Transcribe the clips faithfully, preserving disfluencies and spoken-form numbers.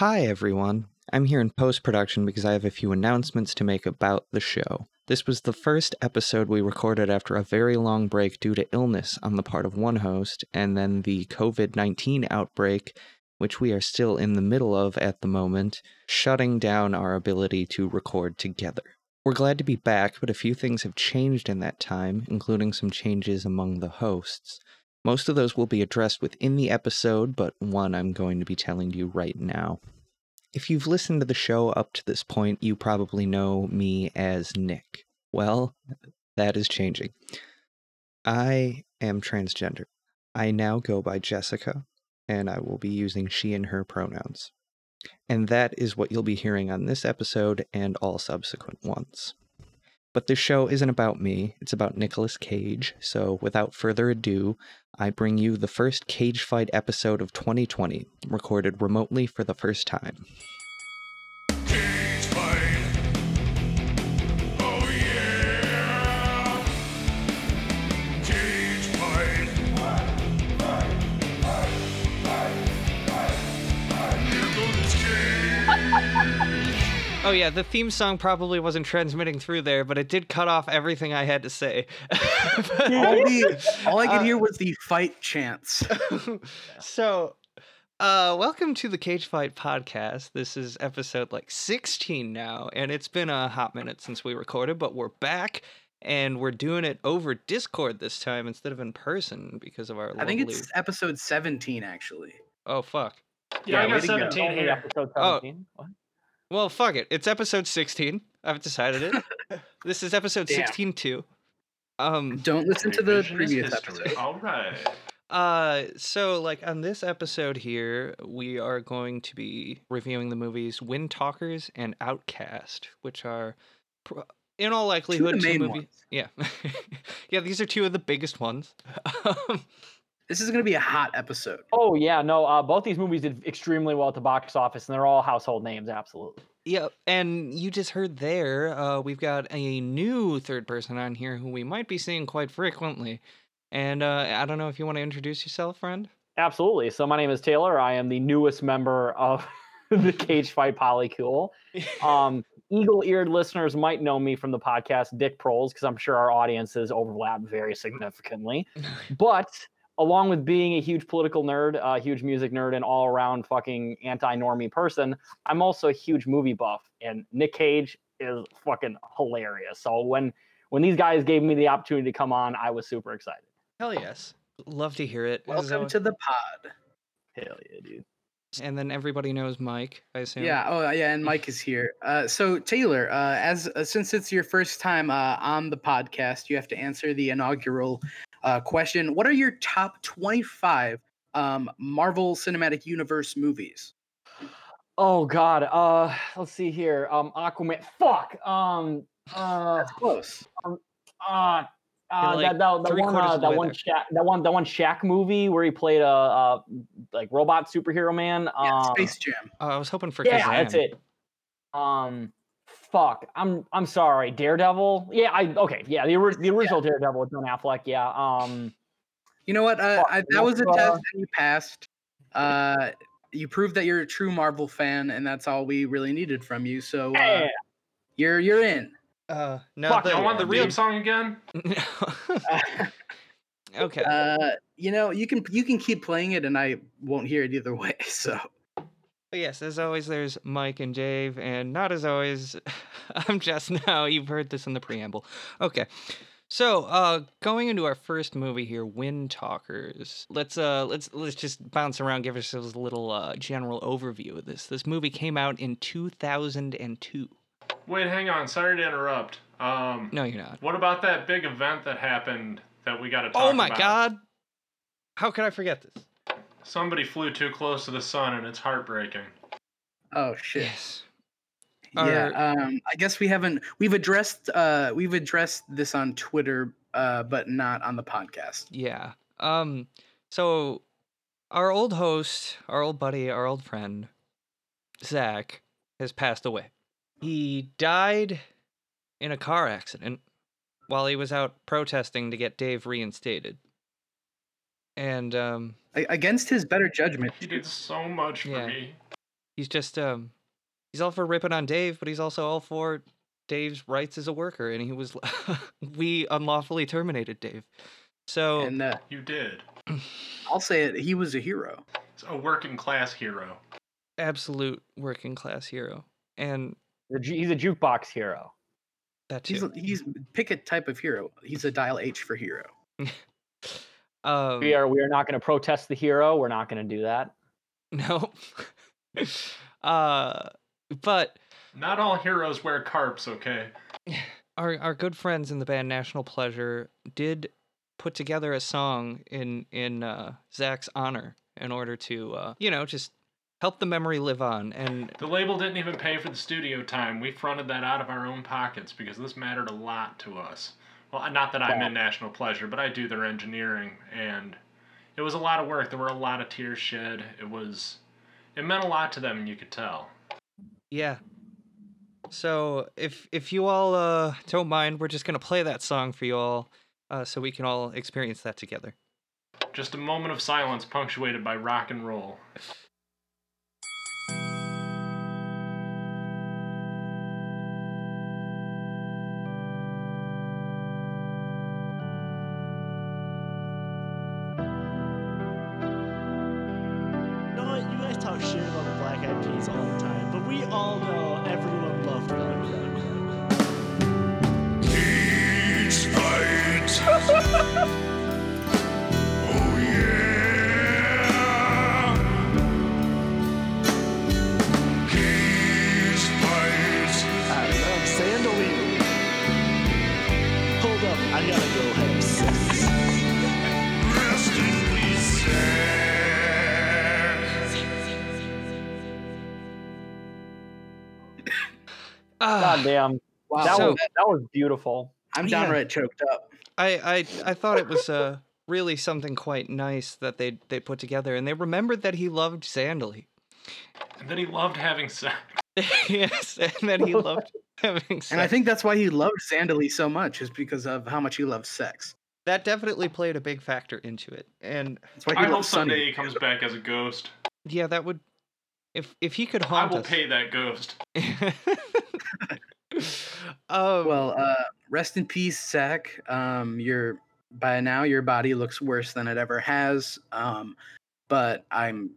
Hi, everyone. I'm here in post-production because I have a few announcements to make about the show. This was the first episode we recorded after a very long break due to illness on the part of one host, and then the covid nineteen outbreak, which we are still in the middle of at the moment, shutting down our ability to record together. We're glad to be back, but a few things have changed in that time, including some changes among the hosts. Most of those will be addressed within the episode, but one I'm going to be telling you right now. If you've listened to the show up to this point, you probably know me as Nick. Well, that is changing. I am transgender. I now go by Jessica, and I will be using she and her pronouns. And that is what you'll be hearing on this episode and all subsequent ones. But this show isn't about me, it's about Nicolas Cage, so without further ado, I bring you the first Cage Fight episode of twenty twenty, recorded remotely for the first time. Cage Fight! Oh yeah! Cage Fight! Fight, fight, fight, fight, fight, fight. Oh yeah, the theme song probably wasn't transmitting through there, but it did cut off everything I had to say. but, all, the, all I could uh, hear was the fight chants. So, uh, welcome to the Cage Fight podcast. This is episode like sixteen now, and it's been a hot minute since we recorded, but we're back, and we're doing it over Discord this time instead of in person because of our lovely... I think it's episode seventeen, actually. Oh, fuck. Yeah, yeah I got seventeen go. Here. Episode seventeen? Oh. What? Well, fuck it. It's episode sixteen. I've decided it. This is episode sixteen too. Um, Don't listen to the previous episode. All right. Uh, so, like, on this episode here, we are going to be reviewing the movies Wind Talkers and Outcast, which are, in all likelihood, two, of the main two movies. Ones. Yeah. Yeah, these are two of the biggest ones. This is going to be a hot episode. Oh, yeah. No, uh, both these movies did extremely well at the box office, and they're all household names, absolutely. Yeah, and you just heard there, uh, we've got a new third person on here who we might be seeing quite frequently. And uh, I don't know if you want to introduce yourself, friend? Absolutely. So my name is Taylor. I am the newest member of the Cage Fight Polycule. Um, eagle-eared listeners might know me from the podcast Dick Proles, because I'm sure our audiences overlap very significantly. But... along with being a huge political nerd, a uh, huge music nerd, and all-around fucking anti-normie person, I'm also a huge movie buff, and Nick Cage is fucking hilarious. So when when these guys gave me the opportunity to come on, I was super excited. Hell yes. Love to hear it. Welcome so, to the pod. Hell yeah, dude. And then everybody knows Mike, I assume. Yeah, oh yeah, and Mike is here. Uh, so Taylor, uh, as uh, since it's your first time uh, on the podcast, you have to answer the inaugural Uh, question: what are your top twenty-five um, Marvel Cinematic Universe movies? Oh God, uh, let's see here. Um, Aquaman. Fuck. Um, uh, That's close. Um, uh, uh, like that that, that one uh, that one Shaq, that one that one Shaq movie where he played a, a like robot superhero man. Um, yeah, Space Jam. Oh, I was hoping for yeah, Kazan. That's it. Um. Fuck, I'm I'm sorry. Daredevil. Yeah, I okay. Yeah, the, the original yeah. Daredevil with Ben Affleck. Yeah. Um, you know what? Uh, I, that was a test that you passed. Uh, you proved that you're a true Marvel fan, and that's all we really needed from you. So uh, yeah. you're you're in. Uh, no, fuck, the, I want the real song again. uh, okay. Uh, you know you can you can keep playing it, and I won't hear it either way. So. But yes, as always, there's Mike and Dave, and not as always, I'm Jess now. You've heard this in the preamble. Okay, so uh, going into our first movie here, Wind Talkers. Let's uh, let's let's just bounce around, give ourselves a little uh, general overview of this. This movie came out in two thousand two. Wait, hang on. Sorry to interrupt. Um, no, you're not. What about that big event that happened that we got to talk about? Oh my about? God! How could I forget this? Somebody flew too close to the sun, and it's heartbreaking. Oh shit! Yes. Yeah. Our... Um. I guess we haven't. We've addressed. Uh. We've addressed this on Twitter. Uh. But not on the podcast. Yeah. Um. So, our old host, our old buddy, our old friend, Zach, has passed away. He died in a car accident while he was out protesting to get Dave reinstated. And um. Against his better judgment. He did so much for yeah. me. he's just um he's all for ripping on Dave, but he's also all for Dave's rights as a worker, and he was we unlawfully terminated Dave. So and uh, you did. I'll say it. He was a hero. It's a working class hero. Absolute working class hero, and he's a jukebox hero. That too. He's, he's pick a type of hero. He's a dial H for hero. um, we are we are not going to protest the hero. We're not going to do that. No. uh, but not all heroes wear carps. Okay. Our our good friends in the band National Pleasure did put together a song in in uh, Zach's honor in order to uh, you know just. Help the memory live on. And the label didn't even pay for the studio time. We fronted that out of our own pockets because this mattered a lot to us. Well, not that I'm in National Pleasure, but I do their engineering, and it was a lot of work. There were a lot of tears shed. It was, it meant a lot to them, and you could tell. Yeah. So if if you all uh, don't mind, we're just gonna play that song for you all, uh, so we can all experience that together. Just a moment of silence, punctuated by rock and roll. Damn! Wow, that, so, was, that was beautiful. I'm yeah. downright choked up. I, I I thought it was uh really something quite nice that they they put together, and they remembered that he loved Sandali, and that he loved having sex. Yes, and that he loved having sex. And I think that's why he loved Sandali so much, is because of how much he loved sex. That definitely played a big factor into it, and that's why he I hope someday he comes back as a ghost. Yeah, that would. If if he could haunt us, I will us. pay that ghost. Um, well, uh, rest in peace, Zach. Um, your by now your body looks worse than it ever has, um, but I'm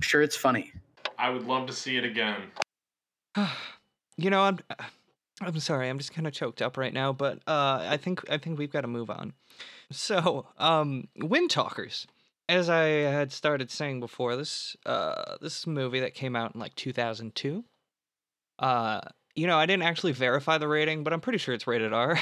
sure it's funny. I would love to see it again. You know, I'm I'm sorry, I'm just kind of choked up right now, but uh, I think I think we've got to move on. So, um, Wind Talkers. As I had started saying before, this uh, this is a movie that came out in like two thousand two. Uh. You know, I didn't actually verify the rating, but I'm pretty sure it's rated R.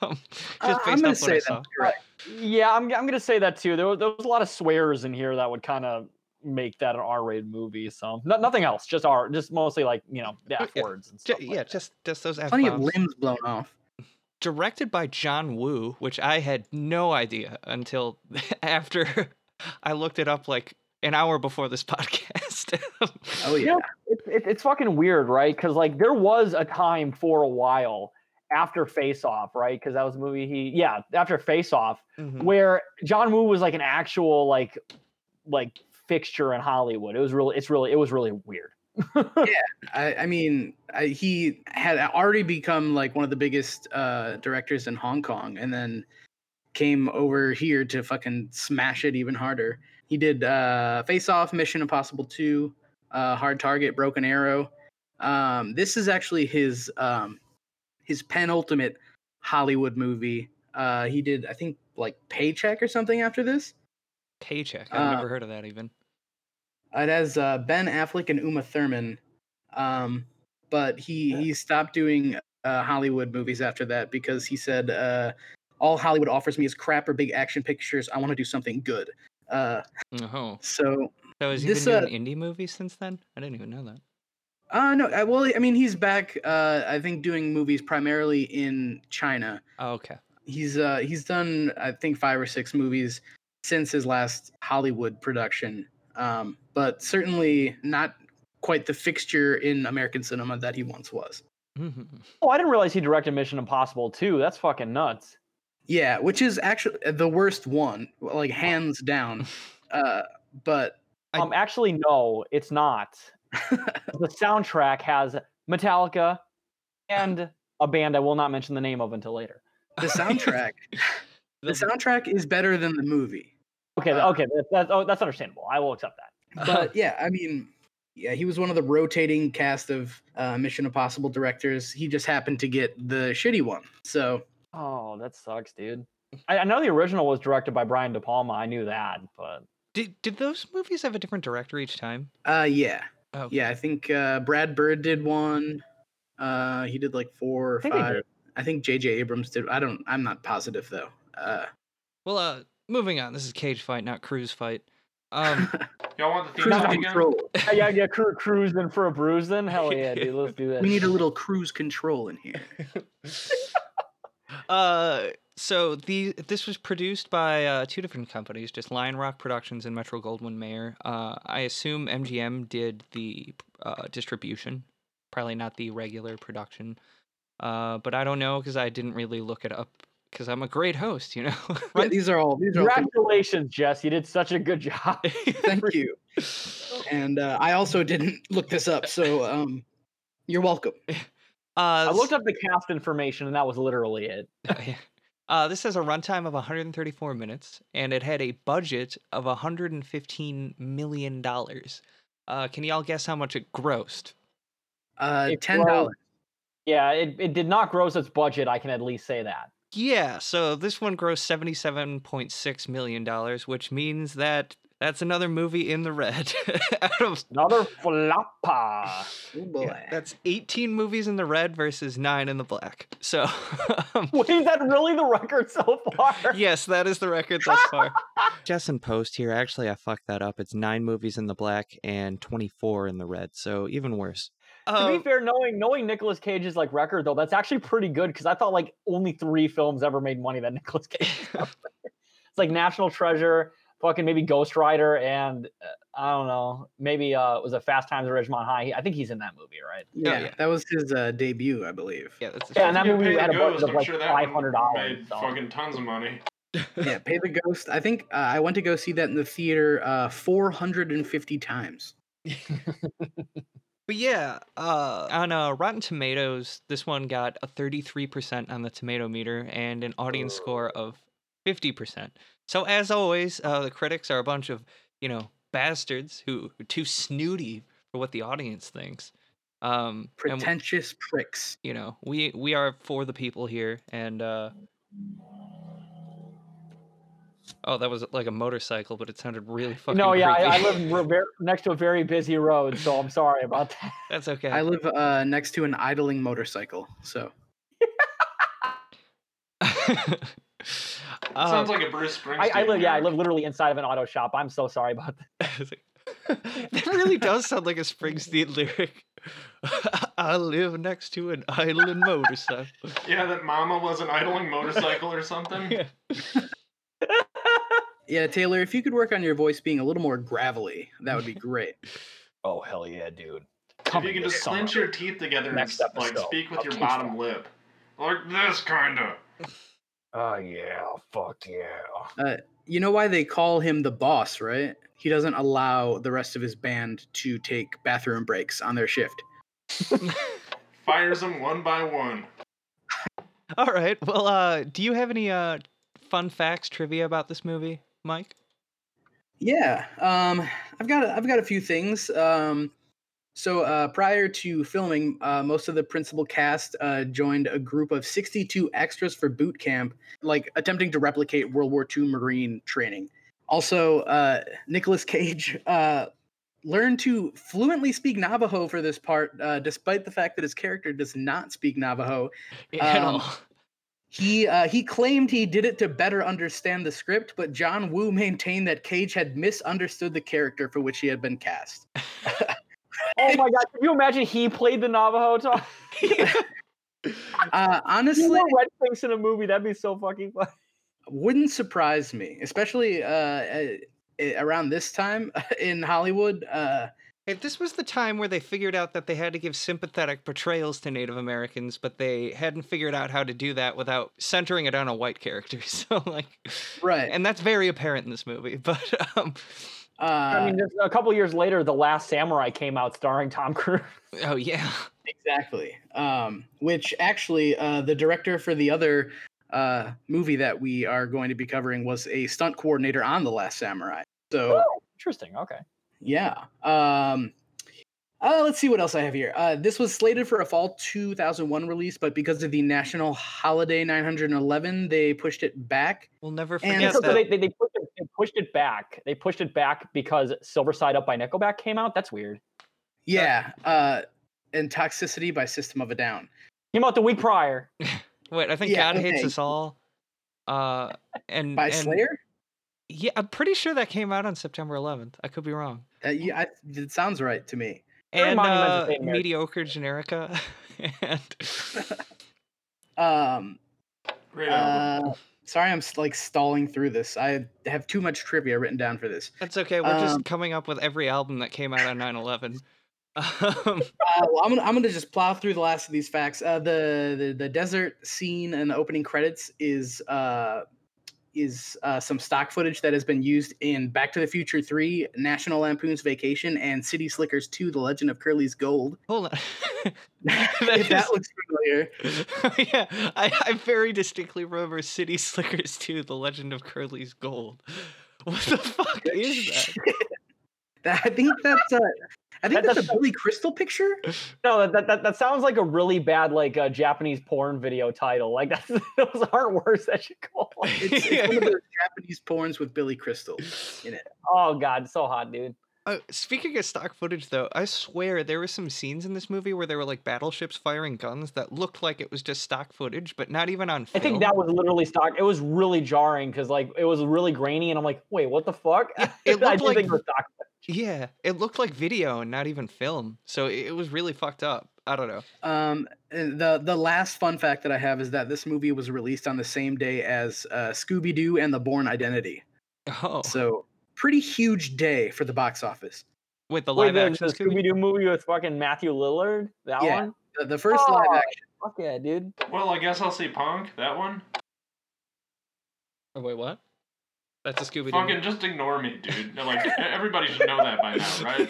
um, just uh, based I'm gonna off say what I saw. Right. Yeah, I'm. I'm gonna say that too. There was, there was a lot of swears in here that would kind of make that an R-rated movie. So no, nothing else, just R, just mostly like you know the F yeah. words and stuff. J- like yeah, that. just just those F. Plenty bombs. Of limbs blown off. Directed by John Woo, which I had no idea until after I looked it up like an hour before this podcast. Oh yeah. You know, it, it, it's fucking weird, right? Because like there was a time for a while after Face Off, right? Because that was a movie he, yeah, after Face Off, mm-hmm. where John Woo was like an actual like like fixture in Hollywood. It was really, it's really, it was really weird. yeah, I, I mean, I, he had already become like one of the biggest uh, directors in Hong Kong, and then came over here to fucking smash it even harder. He did uh, Face Off, Mission Impossible two, uh, Hard Target, Broken Arrow. Um, this is actually his um, his penultimate Hollywood movie. Uh, he did, I think, like Paycheck or something after this. Paycheck? I've uh, never heard of that even. It has uh, Ben Affleck and Uma Thurman. Um, but he, yeah. he stopped doing uh, Hollywood movies after that because he said, uh, all Hollywood offers me is crap or big action pictures. I want to do something good. Uh, oh. so, so has he this, been doing uh, indie movies since then? I didn't even know that. Uh, no, I, well, I mean, he's back, uh, I think doing movies primarily in China. Oh, okay. He's, uh, he's done, I think five or six movies since his last Hollywood production. Um, but certainly not quite the fixture in American cinema that he once was. Mm-hmm. Oh, I didn't realize he directed Mission Impossible two. That's fucking nuts. Yeah, which is actually the worst one, like hands down. Uh, but um, I... actually, no, it's not. The soundtrack has Metallica and a band I will not mention the name of until later. The soundtrack. The soundtrack is better than the movie. Okay, uh, okay, that's, that's, oh, that's understandable. I will accept that. But yeah, I mean, yeah, he was one of the rotating cast of uh, Mission Impossible directors. He just happened to get the shitty one. So. Oh, that sucks, dude. I, I know the original was directed by Brian De Palma. I knew that, but did did those movies have a different director each time? Uh, yeah, oh. yeah. I think uh, Brad Bird did one. Uh, he did like four or I five. I think J J Abrams did. I don't. I'm not positive though. Uh, well, uh, moving on. This is Cage Fight, not Cruise Fight. Um, y'all want the theme song again? yeah, yeah, yeah. Cru- cruising for a bruising. Hell yeah, dude. Let's do that. We need a little cruise control in here. uh, so the this was produced by uh, two different companies, just Lion Rock Productions and Metro-Goldwyn-Mayer. Uh, I assume M G M did the uh, distribution, probably not the regular production. Uh, but I don't know because I didn't really look it up. Because I'm a great host, you know. Right? Yeah, these are all. These Congratulations, are all Jess! You did such a good job. Thank you. And uh, I also didn't look this up, so um, you're welcome. Uh, I looked up the cast information, and that was literally it. Yeah. Uh, this has a runtime of one hundred thirty-four minutes, and it had a budget of one hundred fifteen million dollars. Uh, can y'all guess how much it grossed? Uh, it ten dollars. Grossed, yeah, it it did not gross its budget. I can at least say that. Yeah, so this one grossed seventy-seven point six million dollars, which means that that's another movie in the red. Out of... Another floppa. Oh boy. Yeah, that's eighteen movies in the red versus nine in the black. So, um... Wait, is that really the record so far? Yes, that is the record thus far. Jess and Post here. Actually, I fucked that up. It's nine movies in the black and twenty-four in the red, so even worse. Um, to be fair, knowing knowing Nicolas Cage's like record though, that's actually pretty good because I thought like only three films ever made money that Nicolas Cage. It's like National Treasure, fucking maybe Ghost Rider, and uh, I don't know, maybe uh, it was a Fast Times at Ridgemont High. I think he's in that movie, right? Yeah, yeah. That was his uh, debut, I believe. Yeah, that's yeah, and that movie had a budget of like five hundred dollars. Fucking tons of money. Yeah, Pay the Ghost. I think uh, I went to go see that in the theater uh, four hundred and fifty times. But yeah, uh, on uh, Rotten Tomatoes, this one got a thirty-three percent on the tomato meter and an audience score of fifty percent. So as always, uh, the critics are a bunch of, you know, bastards who are too snooty for what the audience thinks. Um, Pretentious and, pricks. You know, we, we are for the people here. And, uh... oh, that was like a motorcycle, but it sounded really fucking No, yeah, I, I live re- next to a very busy road, so I'm sorry about that. That's okay. I live uh, next to an idling motorcycle, so. Sounds um, like a Bruce Springsteen. I, I live, yeah, I live literally inside of an auto shop. I'm so sorry about that. That really does sound like a Springsteen lyric. I live next to an idling motorcycle. Yeah, that mama was an idling motorcycle or something. Yeah. Yeah, Taylor, if you could work on your voice being a little more gravelly, that would be great. Oh, hell yeah, dude. Come if you can just summer. Clench your teeth together Next and like, speak with I'll your bottom that. Lip. Like this, kind of. Oh, yeah. Fuck yeah. Uh, you know why they call him the boss, right? He doesn't allow the rest of his band to take bathroom breaks on their shift. Fires them one by one. All right. Well, uh, do you have any... Uh... fun facts, trivia about this movie, Mike? Yeah, um, I've got a, I've got a few things. Um, so uh, prior to filming, uh, most of the principal cast uh, joined a group of sixty-two extras for boot camp, like attempting to replicate World War Two Marine training. Also, uh, Nicolas Cage uh, learned to fluently speak Navajo for this part, uh, despite the fact that his character does not speak Navajo at um, all. He uh, he claimed he did it to better understand the script, but John Woo maintained that Cage had misunderstood the character for which he had been cast. Oh my God! Can you imagine he played the Navajo talk? uh, honestly, you know, red things in a movie that'd be so fucking funny. Wouldn't surprise me, especially uh, around this time in Hollywood. Uh, If this was the time where they figured out that they had to give sympathetic portrayals to Native Americans, but they hadn't figured out how to do that without centering it on a white character. So, like, right, and that's very apparent in this movie. But um, Uh, I mean, just a couple years later, The Last Samurai came out starring Tom Cruise. Oh, yeah. Exactly. Um, which actually, uh, the director for the other uh, movie that we are going to be covering was a stunt coordinator on The Last Samurai. So oh, interesting. Okay. Yeah. Um, uh, let's see what else I have here. Uh, this was slated for a fall two thousand one release, but because of the national holiday nine eleven, they pushed it back. We'll never forget and so that. They, they, they put They pushed it back. They pushed it back because Silver Side Up by Nickelback came out. That's weird. Yeah. Uh, and Toxicity by System of a Down came out the week prior. Wait, I think yeah, God okay. Hates Us All. Uh, and by and, Slayer? Yeah, I'm pretty sure that came out on September eleventh. I could be wrong. Uh, yeah, I, it sounds right to me. And uh, Mediocre Generica. and... um, uh, Sorry, I'm like stalling through this. I have too much trivia written down for this. That's okay. We're um, just coming up with every album that came out on nine eleven. um, uh, well, I'm gonna I'm gonna just plow through the last of these facts. Uh, the, the the desert scene and the opening credits is uh is uh, some stock footage that has been used in Back to the Future three, National Lampoon's Vacation, and City Slickers two: The Legend of Curly's Gold. Hold on. that if is... that looks familiar. yeah, I, I very distinctly remember City Slickers two, The Legend of Curly's Gold. What the fuck is that? that? I think that's a, I think that, that's, that's a Billy Crystal picture? No, that, that that that sounds like a really bad like uh, Japanese porn video title. Like that's, those aren't words that should go on. It's, it's one of those Japanese porns with Billy Crystal in it. Oh god, so hot, dude. Uh, speaking of stock footage, though, I swear there were some scenes in this movie where there were like battleships firing guns that looked like it was just stock footage, but not even on film. I think that was literally stock. It was really jarring because like it was really grainy, and I'm like, wait, what the fuck? It, it looked I like think it was stock footage. Yeah, it looked like video and not even film, so it was really fucked up. I don't know. Um, the the last fun fact that I have is that this movie was released on the same day as uh, Scooby-Doo and the Bourne Identity. Oh, so. Pretty huge day for the box office. With the live Wait, action the Scooby-Doo movie with fucking Matthew Lillard? That yeah, one? The, the first oh, live action. Fuck yeah, dude. Well, I guess I'll see Punk. That one? Oh, wait, what? That's a Scooby-Doo Fucking movie. Just ignore me, dude. Like, everybody should know that by now, right?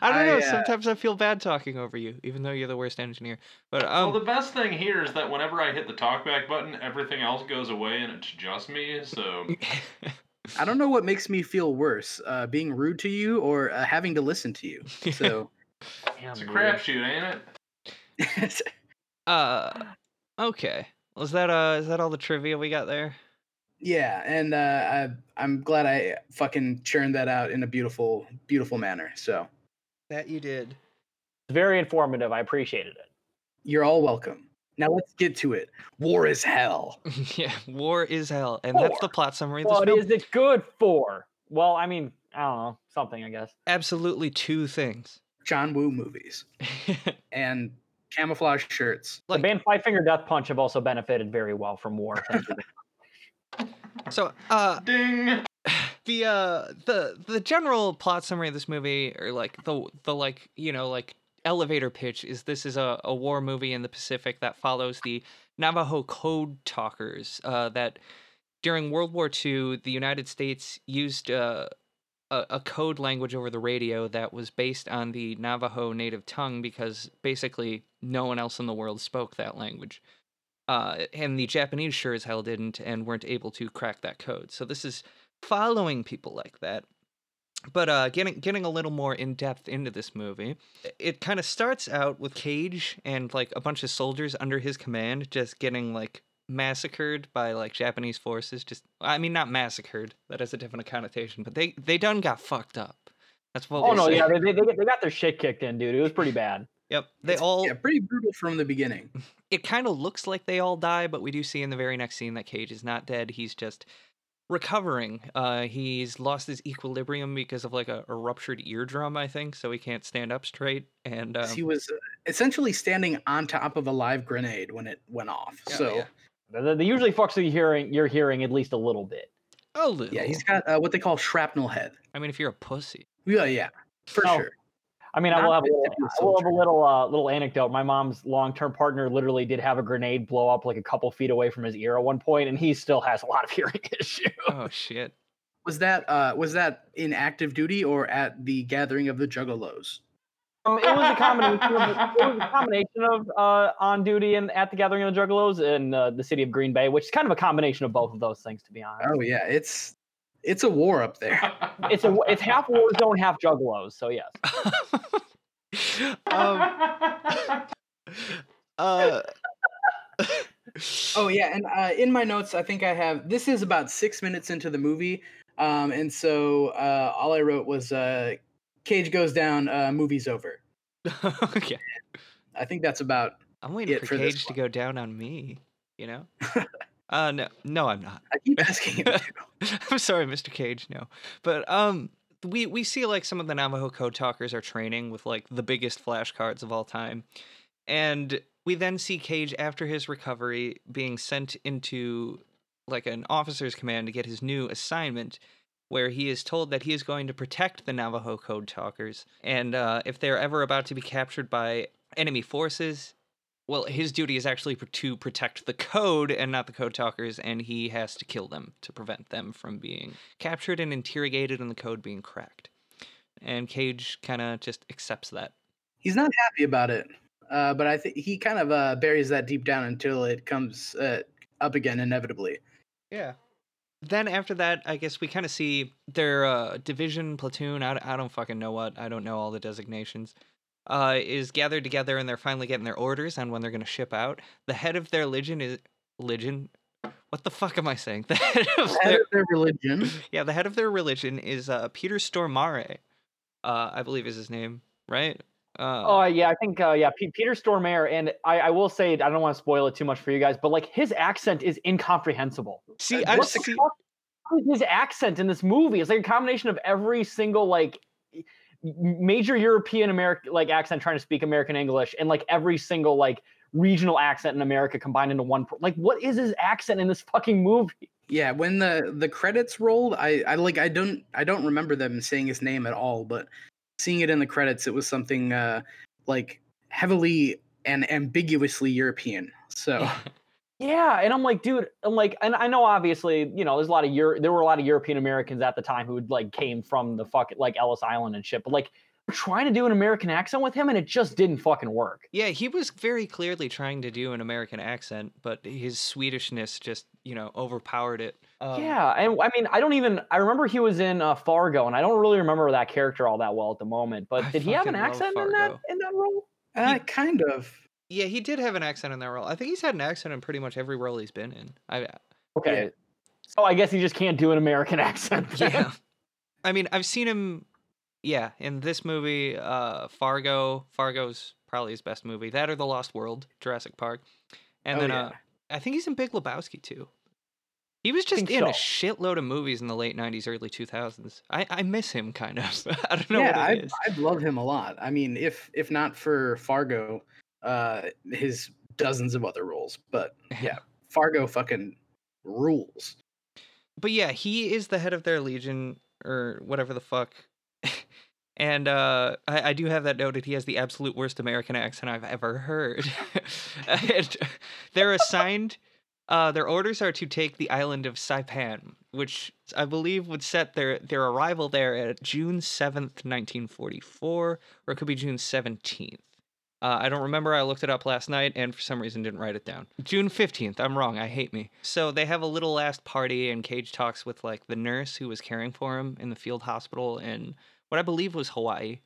I don't I, know. Uh... Sometimes I feel bad talking over you, even though you're the worst engineer. But um... Well, the best thing here is that whenever I hit the talkback button, everything else goes away and it's just me, so... I don't know what makes me feel worse, uh, being rude to you or uh, having to listen to you. So Damn, it's a crapshoot, ain't it? uh, okay. Was that uh, is that all the trivia we got there? Yeah, and uh, I, I'm glad I fucking churned that out in a beautiful, beautiful manner. So that you did. Very informative. I appreciated it. You're all welcome. Now let's get to it. War is hell. yeah, war is hell. And war. That's the plot summary of this film. What is it good for? Well, I mean, I don't know. Something, I guess. Absolutely two things. John Woo movies. and camouflage shirts. Like, the band Five Finger Death Punch have also benefited very well from war. so, uh... Ding! The, uh, the, the general plot summary of this movie, or, like, the, the like, you know, like, elevator pitch is this is a, a war movie in the Pacific that follows the Navajo Code Talkers uh, that during World War Two, the United States used uh, a, a code language over the radio that was based on the Navajo native tongue because basically no one else in the world spoke that language. Uh, and the Japanese sure as hell didn't and weren't able to crack that code. So this is following people like that. But uh, getting getting a little more in-depth into this movie, it kind of starts out with Cage and, like, a bunch of soldiers under his command just getting, like, massacred by, like, Japanese forces. Just I mean, not massacred. That has a different connotation. But they, they done got fucked up. That's what Oh, no, saying. yeah. They, they they got their shit kicked in, dude. It was pretty bad. Yep. They it's, all... Yeah, pretty brutal from the beginning. It kind of looks like they all die, but we do see in the very next scene that Cage is not dead. He's just... recovering. Uh, he's lost his equilibrium because of like a, a ruptured eardrum, I think, so he can't stand up straight. And um, he was essentially standing on top of a live grenade when it went off. Yeah, so yeah. They usually fucks the hearing, your hearing at least a little bit. A little. Yeah, he's got uh, what they call shrapnel head. I mean, if you're a pussy. Yeah, yeah, for oh. sure. I mean, I will, have a little, I will have a little uh, little anecdote. My mom's long-term partner literally did have a grenade blow up like a couple feet away from his ear at one point, and he still has a lot of hearing issues. Oh, shit. Was that uh, was that in active duty or at the gathering of the Juggalos? Um, it was a combination. Of, it was a combination of uh, on duty and at the gathering of the Juggalos in uh, the city of Green Bay, which is kind of a combination of both of those things, to be honest. Oh yeah, it's it's a war up there. It's a it's half war zone, half Juggalos. So yes. um, uh, oh yeah, and uh, in my notes, I think I have this is about six minutes into the movie, um, and so uh, all I wrote was. Uh, Cage goes down, uh, movie's over. Okay. I think that's about I'm waiting it for, for Cage to go down on me, you know? uh, no, no, I'm not. I keep asking him to. I'm sorry, Mister Cage, no. But um, we, we see, like, some of the Navajo Code Talkers are training with, like, the biggest flashcards of all time. And we then see Cage, after his recovery, being sent into, like, an officer's command to get his new assignment, where he is told that he is going to protect the Navajo Code Talkers. And uh, if they're ever about to be captured by enemy forces, well, his duty is actually to protect the code and not the Code Talkers, and he has to kill them to prevent them from being captured and interrogated and the code being cracked. And Cage kind of just accepts that. He's not happy about it, uh, but I think he kind of uh, buries that deep down until it comes uh, up again inevitably. Yeah. Then after that, I guess we kind of see their uh, division, platoon, I, I don't fucking know what, I don't know all the designations, uh, is gathered together and they're finally getting their orders on when they're going to ship out. The head of their religion is... Religion? What the fuck am I saying? The head of, the head their, of their religion? Yeah, the head of their religion is uh, Peter Stormare, uh, I believe is his name, right? Uh, oh, yeah, I think, uh, yeah, P- Peter Stormare, and I, I will say, I don't want to spoil it too much for you guys, but, like, his accent is incomprehensible. See, I just see... His accent in this movie, it's like a combination of every single, like, major European-American, like, accent trying to speak American English, and, like, every single, like, regional accent in America combined into one... Pro- like, what is his accent in this fucking movie? Yeah, when the, the credits rolled, I, I, like, I don't, I don't remember them saying his name at all, but... Seeing it in the credits, it was something uh, like heavily and ambiguously European. So, yeah, and I'm like, dude, I'm like, and I know obviously, you know, there's a lot of Euro- there were a lot of European Americans at the time who like came from the fuck like Ellis Island and shit, but like we're trying to do an American accent with him, and it just didn't fucking work. Yeah, he was very clearly trying to do an American accent, but his Swedishness just, you know, overpowered it. Um, yeah, and I mean, I don't even, I remember he was in uh, Fargo, and I don't really remember that character all that well at the moment, but I did he have an accent in that in that role? Uh, he, kind of. Yeah, he did have an accent in that role. I think he's had an accent in pretty much every role he's been in. I, okay. Yeah. So I guess he just can't do an American accent then. Yeah. I mean, I've seen him, yeah, in this movie, uh, Fargo. Fargo's probably his best movie. That or The Lost World, Jurassic Park. And oh, then yeah. uh, I think he's in Big Lebowski, too. He was just in so. a shitload of movies in the late nineties, early two thousands. I, I miss him, kind of. I don't know yeah, what it I'd, is. Yeah, I love him a lot. I mean, if if not for Fargo, uh, his dozens of other roles. But, yeah, Fargo fucking rules. But, yeah, he is the head of their legion, or whatever the fuck. And uh, I, I do have that noted. He has the absolute worst American accent I've ever heard. And they're assigned... Uh, their orders are to take the island of Saipan, which I believe would set their, their arrival there at June seventh, nineteen forty-four, or it could be June seventeenth. Uh, I don't remember. I looked it up last night and for some reason didn't write it down. June fifteenth. I'm wrong. I hate me. So they have a little last party and Cage talks with like the nurse who was caring for him in the field hospital in what I believe was Hawaii.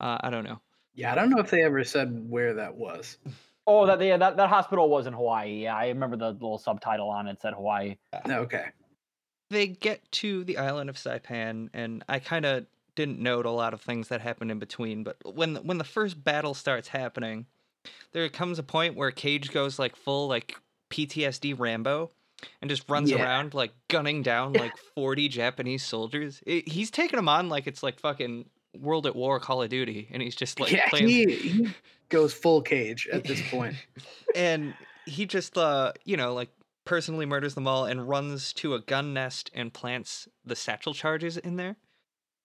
Uh, I don't know. Yeah, I don't know if they ever said where that was. Oh, that, yeah, that that hospital was in Hawaii. Yeah, I remember the little subtitle on it said Hawaii. Okay. They get to the island of Saipan, and I kind of didn't note a lot of things that happened in between, but when, when the first battle starts happening, there comes a point where Cage goes, like, full, like, P T S D Rambo, and just runs yeah. around, like, gunning down, like, forty Japanese soldiers. It, he's taking them on like it's, like, fucking... World at War, Call of Duty, and he's just like yeah, playing. He, he goes full Cage at this point, and he just uh, you know, like personally murders them all and runs to a gun nest and plants the satchel charges in there,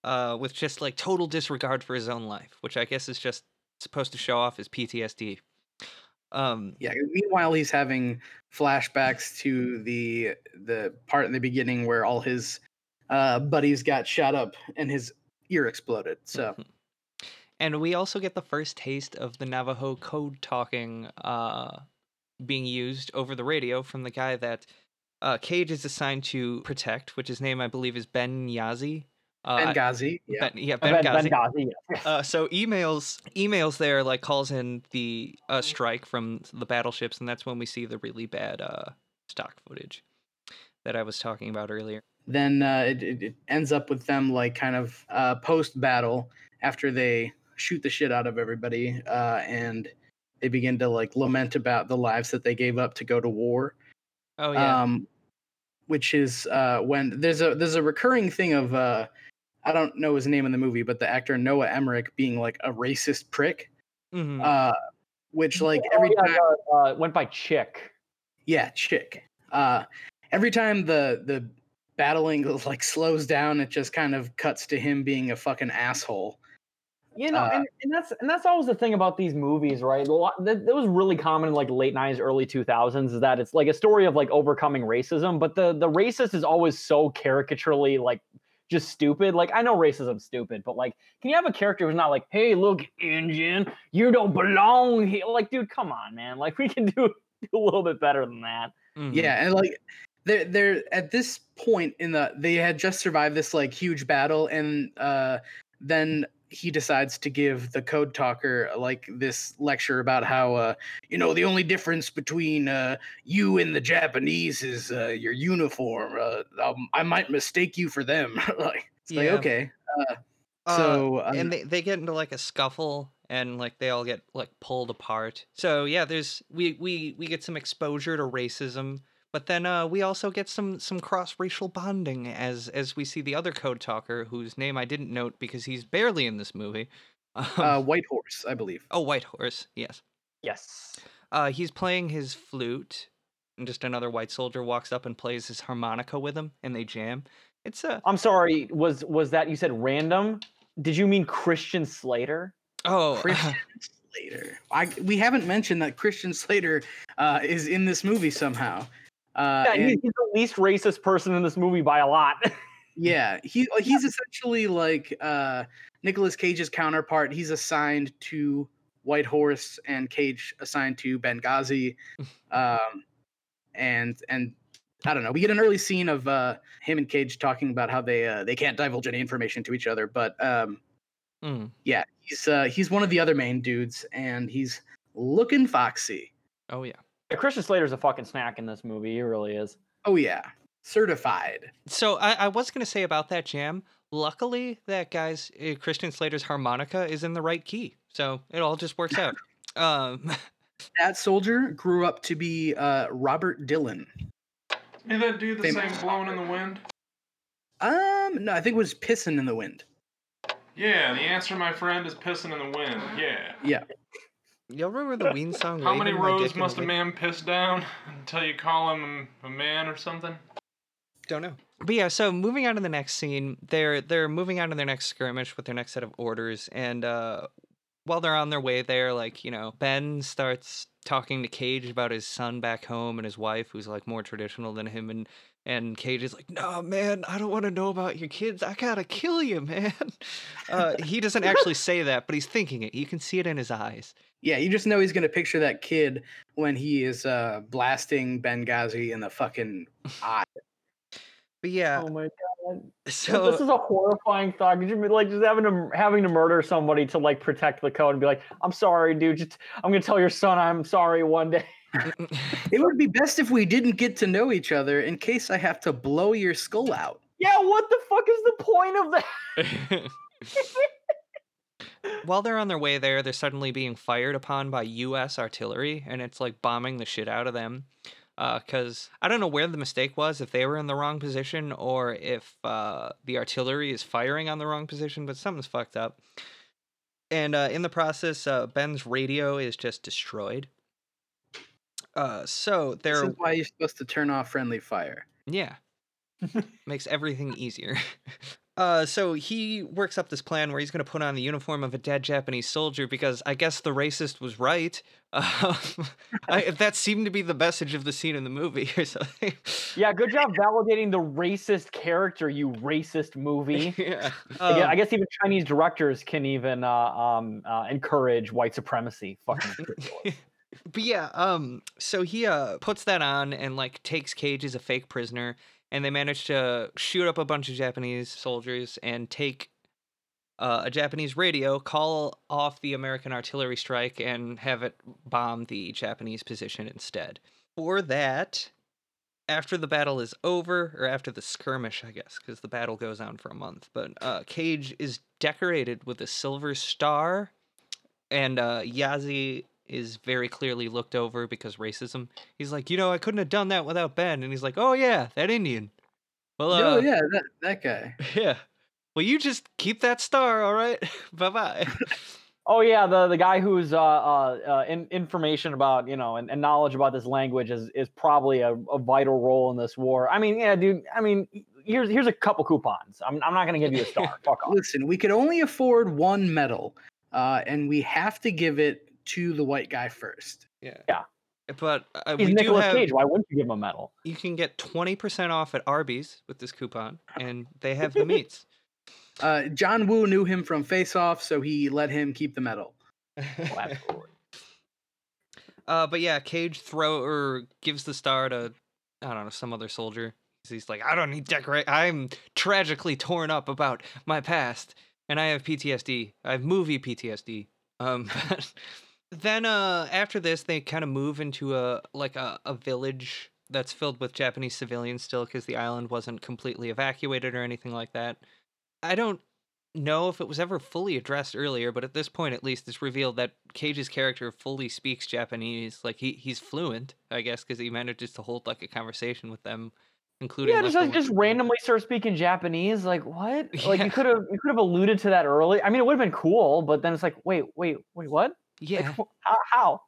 uh, with just like total disregard for his own life, which I guess is just supposed to show off his P T S D. Um, yeah. Meanwhile, he's having flashbacks to the the part in the beginning where all his uh, buddies got shot up and his ear exploded. So, and we also get the first taste of the Navajo code talking uh, being used over the radio from the guy that uh, Cage is assigned to protect, which his name I believe is Ben Yazi. Uh, Benghazi, yeah, ben, yeah, Benghazi. Benghazi, yeah. Uh, so emails, emails there like calls in the uh, strike from the battleships, and that's when we see the really bad uh, stock footage that I was talking about earlier. Then uh, it, it ends up with them like kind of uh, post battle after they shoot the shit out of everybody, uh, and they begin to like lament about the lives that they gave up to go to war. Oh yeah, um, which is uh, when there's a there's a recurring thing of. Uh, I don't know his name in the movie, but the actor Noah Emmerich being like a racist prick, mm-hmm. uh, which like every oh, yeah, time no, uh, went by Chick. Yeah, Chick. Uh, every time the the battling like slows down, it just kind of cuts to him being a fucking asshole. You know, uh, and, and that's and that's always the thing about these movies, right? Lot, that, that was really common in like late nineties, early two thousands, is that it's like a story of like overcoming racism, but the the racist is always so caricaturally like. Just stupid. Like, I know racism's stupid, but like, can you have a character who's not like, hey, look, Indian, you don't belong here? Like, dude, come on, man. Like, we can do, do a little bit better than that. Mm-hmm. Yeah, and like, they're, they're at this point in the, they had just survived this like huge battle, and uh, then he decides to give the code talker like this lecture about how, uh, you know, the only difference between uh, you and the Japanese is uh, your uniform. Uh, um, I might mistake you for them. like, it's yeah. like, okay. Uh, uh, so um, and they, they get into like a scuffle and like they all get like pulled apart. So yeah, there's we we we get some exposure to racism, but then uh, we also get some some cross-racial bonding as as we see the other code talker, whose name I didn't note because he's barely in this movie. Um, uh, White Horse, I believe. Oh, White Horse, yes. Yes. Uh, he's playing his flute, and just another white soldier walks up and plays his harmonica with him, and they jam. It's a. I'm sorry. Was was that you said random? Did you mean Christian Slater? Oh, Christian Slater. I we haven't mentioned that Christian Slater uh, is in this movie somehow. Uh, yeah, and, he's the least racist person in this movie by a lot. yeah, he he's essentially like uh, Nicolas Cage's counterpart. He's assigned to White Horse, and Cage assigned to Benghazi. Um, and and I don't know. We get an early scene of uh, him and Cage talking about how they uh, they can't divulge any information to each other. But um, mm. yeah, he's uh, he's one of the other main dudes, and he's looking foxy. Oh yeah. Christian Slater's a fucking snack in this movie. He really is. Oh, yeah. Certified. So I, I was going to say about that jam. Luckily, that guy's uh, Christian Slater's harmonica is in the right key. So it all just works out. Um, that soldier grew up to be uh, Robert Dylan. Did that dude the same blowing in the wind? Um, no, I think it was pissing in the wind. Yeah, the answer, my friend, is pissing in the wind. Yeah. Yeah. Y'all remember the Ween song? How many roads must a man piss down until you call him a man or something? Don't know. But yeah, so moving on to the next scene, they're they're moving on to their next skirmish with their next set of orders, and uh, while they're on their way there, like, you know, Ben starts talking to Cage about his son back home and his wife, who's like more traditional than him, and and Cage is like, no, man, I don't want to know about your kids. I gotta kill you, man. Uh, he doesn't actually say that, but he's thinking it. You can see it in his eyes. Yeah, you just know he's going to picture that kid when he is uh, blasting Benghazi in the fucking eye. But yeah. Oh my god. So this is a horrifying thought. Could you be like just having to having to murder somebody to like protect the code and be like, I'm sorry, dude. Just, I'm going to tell your son I'm sorry one day. It would be best if we didn't get to know each other in case I have to blow your skull out. Yeah, what the fuck is the point of that? While they're on their way there, they're suddenly being fired upon by U S artillery, and it's like bombing the shit out of them. Because uh, I don't know where the mistake was, if they were in the wrong position or if uh, the artillery is firing on the wrong position, but something's fucked up. And uh, in the process, uh, Ben's radio is just destroyed. Uh, so they're... This is why you're supposed to turn off friendly fire. Yeah. Makes everything easier. Uh, so he works up this plan where he's going to put on the uniform of a dead Japanese soldier because I guess the racist was right. Um, I, that seemed to be the message of the scene in the movie or something. Yeah, good job validating the racist character, you racist movie. Yeah. Um, I guess even Chinese directors can even uh, um, uh, encourage white supremacy. Fucking But yeah, um, so he uh, puts that on and like takes Cage as a fake prisoner. And they managed to shoot up a bunch of Japanese soldiers and take uh, a Japanese radio, call off the American artillery strike, and have it bomb the Japanese position instead. For that, after the battle is over, or after the skirmish, I guess, because the battle goes on for a month, but uh, Cage is decorated with a silver star, and uh, Yazi is very clearly looked over because racism. He's like, you know, I couldn't have done that without Ben. And he's like, oh yeah, that Indian. Well, uh, oh yeah, that, that guy. Yeah. Well, you just keep that star, all right? Bye bye. Oh yeah, the the guy who's uh, uh, in, information about, you know, and, and knowledge about this language is is probably a, a vital role in this war. I mean, yeah, dude. I mean, here's here's a couple coupons. I'm I'm not gonna give you a star. Fuck off. Listen, we could only afford one medal, uh, and we have to give it to the white guy first. Yeah. Yeah. But uh, he's we Nicolas do have, Cage. Why wouldn't you give him a medal? You can get twenty percent off at Arby's with this coupon, and they have the meats. Uh, John Woo knew him from Face Off, so he let him keep the medal. Oh, absolutely. uh, but yeah, Cage throw or gives the star to, I don't know, some other soldier. He's like, I don't need decorate. I'm tragically torn up about my past, and I have P T S D. I have movie P T S D. Um. Then uh, after this, they kind of move into a like a, a village that's filled with Japanese civilians still because the island wasn't completely evacuated or anything like that. I don't know if it was ever fully addressed earlier, but at this point, at least, it's revealed that Cage's character fully speaks Japanese. Like he, he's fluent, I guess, because he manages to hold like a conversation with them, including yeah, just like, just randomly start speaking Japanese. Like what? Like yeah. you could have you could have alluded to that early. I mean, it would have been cool, but then it's like, wait, wait, wait, what? Yeah. Like, how?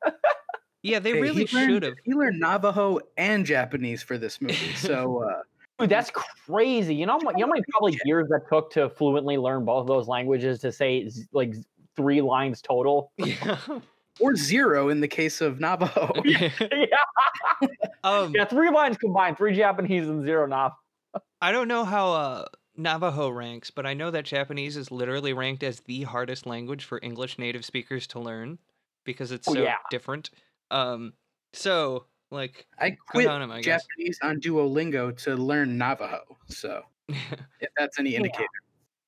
Yeah, they really should have. He learned Navajo and Japanese for this movie. So, uh, dude, that's crazy. You know, you know how many probably years that took to fluently learn both of those languages to say like three lines total? Yeah. Or zero in the case of Navajo. Yeah. Yeah. Um, yeah, three lines combined, three Japanese and zero Navajo. I don't know how uh, Navajo ranks, but I know that Japanese is literally ranked as the hardest language for English native speakers to learn because it's so oh, yeah. different. Um, so, like, I quit on him, I Japanese guess. on Duolingo to learn Navajo. So, if that's any indicator,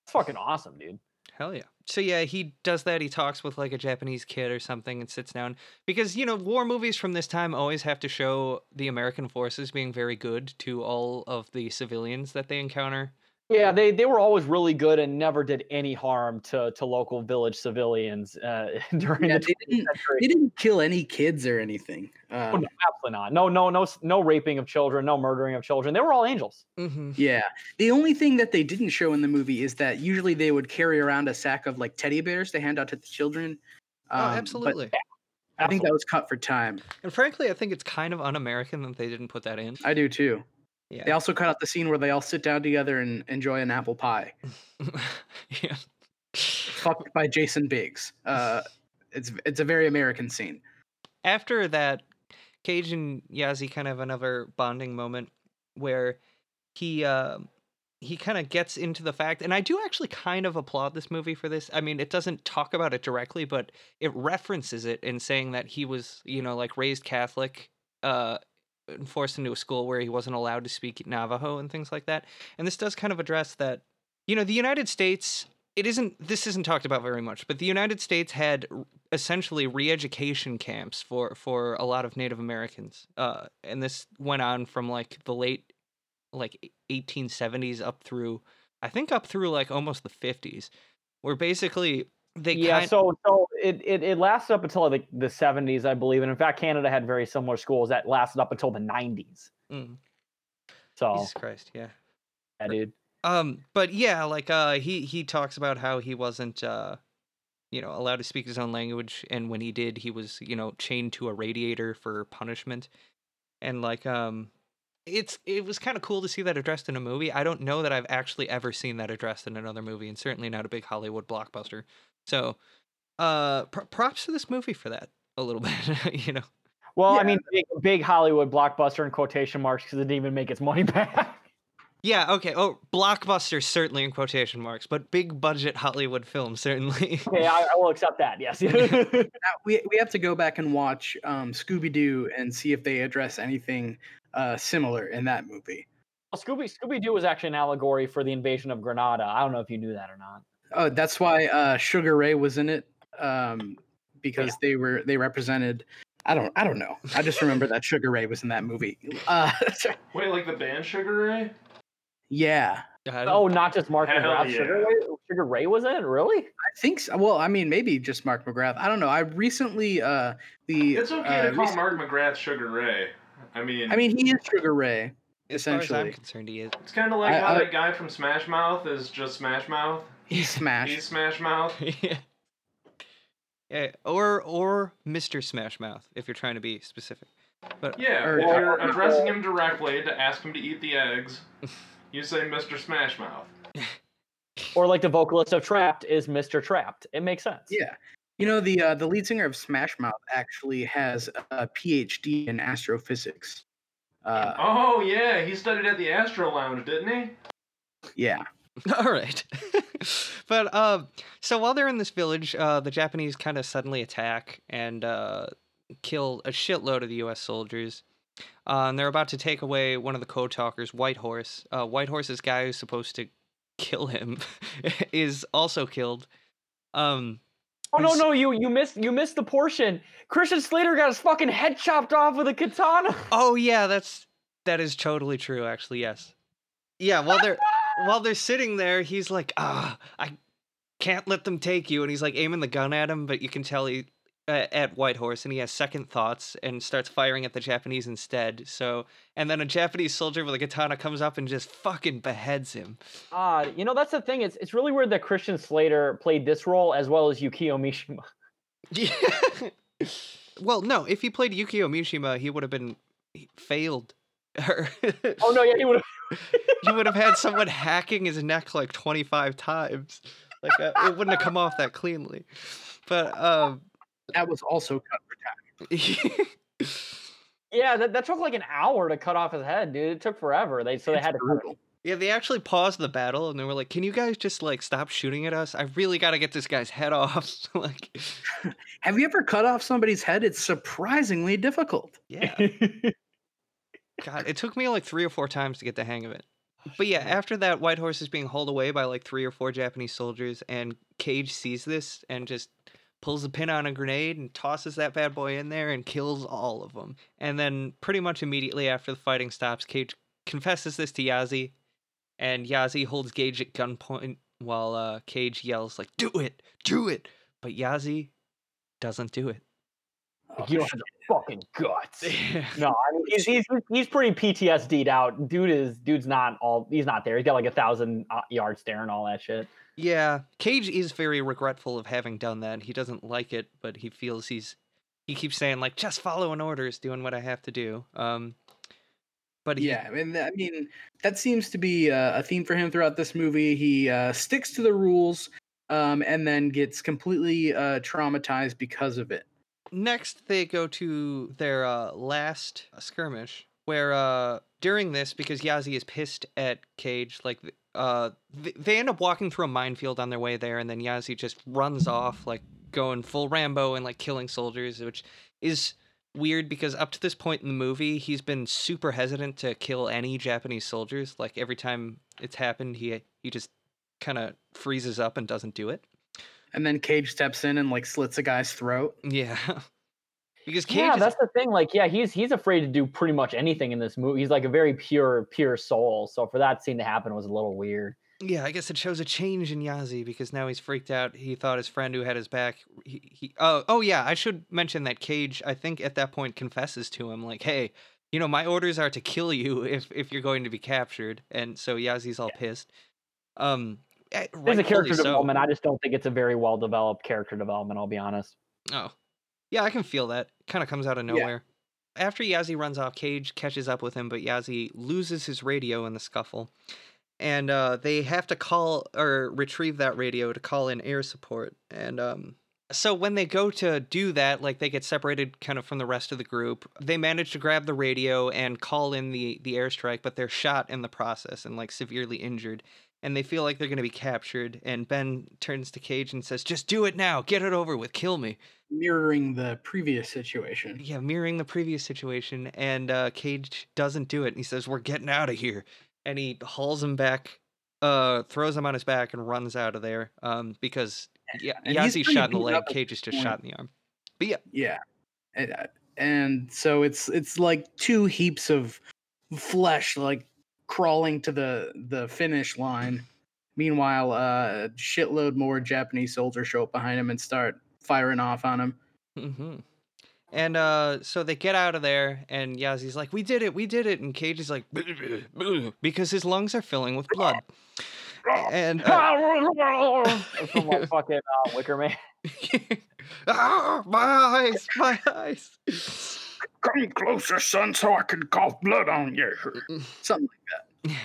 it's yeah. fucking awesome, dude. Hell yeah. So yeah, he does that. He talks with like a Japanese kid or something and sits down because, you know, war movies from this time always have to show the American forces being very good to all of the civilians that they encounter. Yeah, they, they were always really good and never did any harm to, to local village civilians uh, during yeah, the twentieth they didn't, century. They didn't kill any kids or anything. Um, oh, no, absolutely not. No, no, no, no raping of children, no murdering of children. They were all angels. Mm-hmm. Yeah. The only thing that they didn't show in the movie is that usually they would carry around a sack of like teddy bears to hand out to the children. Um, oh, absolutely. But I think absolutely. that was cut for time. And frankly, I think it's kind of un-American that they didn't put that in. I do too. Yeah. They also cut out the scene where they all sit down together and enjoy an apple pie. Yeah. Fucked by Jason Biggs. Uh, it's it's a very American scene. After that, Cage and Yazi kind of have another bonding moment where he uh, he kind of gets into the fact, and I do actually kind of applaud this movie for this. I mean, it doesn't talk about it directly, but it references it in saying that he was, you know, like raised Catholic, uh, and forced into a school where he wasn't allowed to speak Navajo and things like that. And this does kind of address that, you know, the United States, it isn't, this isn't talked about very much, but the United States had essentially re-education camps for, for a lot of Native Americans. Uh, and this went on from like the late, like eighteen seventies up through, I think up through like almost the fifties, where basically They yeah, kind... so so it, it, it lasted up until the, the seventies, I believe. And in fact, Canada had very similar schools that lasted up until the nineties. Mm. So Jesus Christ, yeah. Yeah, dude. Um, but yeah, like uh he, he talks about how he wasn't uh you know allowed to speak his own language, and when he did, he was, you know, chained to a radiator for punishment. And like um it's it was kind of cool to see that addressed in a movie. I don't know that I've actually ever seen that addressed in another movie, and certainly not a big Hollywood blockbuster. So uh, pr- props to this movie for that a little bit, you know. Well, yeah. I mean, big, big Hollywood blockbuster in quotation marks because it didn't even make its money back. Yeah, okay. Oh, blockbuster certainly in quotation marks, but big budget Hollywood film certainly. Okay, I, I will accept that, yes. we we have to go back and watch um, Scooby-Doo and see if they address anything uh, similar in that movie. Well, Scooby, Scooby-Doo was actually an allegory for the invasion of Grenada. I don't know if you knew that or not. Oh, that's why uh, Sugar Ray was in it, um, because yeah. they were they represented... I don't. I don't know. I just remember that Sugar Ray was in that movie. Uh, Wait, like the band Sugar Ray? Yeah. Oh, not just Mark McGrath. Yeah. Sugar, Ray? Sugar Ray was in it, really? I think so. Well, I mean, maybe just Mark McGrath. I don't know. I recently uh, the. It's okay uh, to call recently, Mark McGrath Sugar Ray. I mean. I mean, he is Sugar Ray. Essentially, as far as I'm concerned, he is. It's kind of like I, how I, that guy from Smash Mouth is just Smash Mouth. He's Smash. He's Smash Mouth. Yeah. Yeah, or or Mister Smash Mouth, if you're trying to be specific. But yeah, or, if you're addressing him directly to ask him to eat the eggs, you say Mister Smash Mouth. Or like the vocalist of Trapped is Mister Trapped. It makes sense. Yeah, you know the uh, the lead singer of Smash Mouth actually has a P H D in astrophysics. Uh, oh yeah, he studied at the Astro Lounge, didn't he? Yeah. All right. But uh, so while they're in this village, uh, the Japanese kind of suddenly attack and uh, kill a shitload of the U S soldiers. Uh, and they're about to take away one of the code talkers, White Horse. Uh, White Horse's guy who's supposed to kill him is also killed. Um, oh, no, no, you you missed you missed the portion. Christian Slater got his fucking head chopped off with a katana. Oh, yeah, that's that is totally true, actually, yes. Yeah, while they're... While they're sitting there, he's like, ah, I can't let them take you. And he's like aiming the gun at him, but you can tell he uh, at White Horse, and he has second thoughts and starts firing at the Japanese instead. So, and then a Japanese soldier with a katana comes up and just fucking beheads him. Ah, uh, you know, that's the thing. It's it's really weird that Christian Slater played this role as well as Yukio Mishima. Yeah. Well, no, if he played Yukio Mishima, he would have been he failed. Her. Oh no! Yeah, he would have. He would have had someone hacking his neck like twenty-five times. Like that, it wouldn't have come off that cleanly. But um, that was also cut for time. Yeah, that, that took like an hour to cut off his head, dude. It took forever. They so it's they had brutal. To. Yeah, they actually paused the battle and they were like, "Can you guys just like stop shooting at us? I really got to get this guy's head off." Like, have you ever cut off somebody's head? It's surprisingly difficult. Yeah. God, it took me like three or four times to get the hang of it. But yeah, after that, White Horse is being hauled away by like three or four Japanese soldiers, and Cage sees this and just pulls the pin on a grenade and tosses that bad boy in there and kills all of them. And then pretty much immediately after the fighting stops, Cage confesses this to Yazzie, and Yazzie holds Cage at gunpoint while uh, Cage yells like, "Do it! Do it!" But Yazzie doesn't do it. Oh, you don't have the fucking guts. No, I mean, he's, he's he's pretty P T S D'd out. Dude is dude's not all he's not there. He's got like a thousand yard stare and all that shit. Yeah, Cage is very regretful of having done that. He doesn't like it, but he feels he's he keeps saying like just following orders, doing what I have to do. Um, but he, yeah, I mean, I mean that seems to be a theme for him throughout this movie. He uh, sticks to the rules, um, and then gets completely uh, traumatized because of it. Next, they go to their uh, last skirmish, where uh, during this, because Yazzie is pissed at Cage, like uh, th- they end up walking through a minefield on their way there, and then Yazzie just runs off, like going full Rambo and like killing soldiers, which is weird because up to this point in the movie, he's been super hesitant to kill any Japanese soldiers. Like every time it's happened, he he just kind of freezes up and doesn't do it. And then Cage steps in and like slits a guy's throat. Yeah, because Cage. Yeah, is... that's the thing. Like, yeah, he's he's afraid to do pretty much anything in this movie. He's like a very pure, pure soul. So for that scene to happen was a little weird. Yeah, I guess it shows a change in Yazzie because now he's freaked out. He thought his friend who had his back. He, he oh oh yeah, I should mention that Cage, I think at that point confesses to him like, "Hey, you know, my orders are to kill you if if you're going to be captured." And so Yazzie's all yeah. pissed. Um. There's a character so. development. I just don't think it's a very well developed character development. I'll be honest. Oh, yeah, I can feel that. Kind of comes out of nowhere. after Yazzie runs off, Cage catches up with him, but Yazzie loses his radio in the scuffle. And uh, they have to call or retrieve that radio to call in air support. And um, so when they go to do that, like they get separated kind of from the rest of the group. They manage to grab the radio and call in the, the airstrike, but they're shot in the process and like severely injured. And they feel like they're going to be captured. And Ben turns to Cage and says, just do it now. Get it over with. Kill me. Mirroring the previous situation. Yeah, mirroring the previous situation. And uh, Cage doesn't do it. And he says, we're getting out of here. And he hauls him back, uh, throws him on his back, and runs out of there. Um, because yeah, Yazzie's shot in the leg. Cage is just shot in the arm. But yeah. Yeah. And, and so it's it's like two heaps of flesh, like, crawling to the, the finish line. Meanwhile, uh, a shitload more Japanese soldiers show up behind him and start firing off on him. Mm-hmm. And uh, so they get out of there, and Yazzie's like, we did it, we did it. And Cage is like, because his lungs are filling with blood. And uh, from like fucking uh, Wicker Man. Ah, my eyes, my eyes. Come closer, son, so I can cough blood on you. Something like that.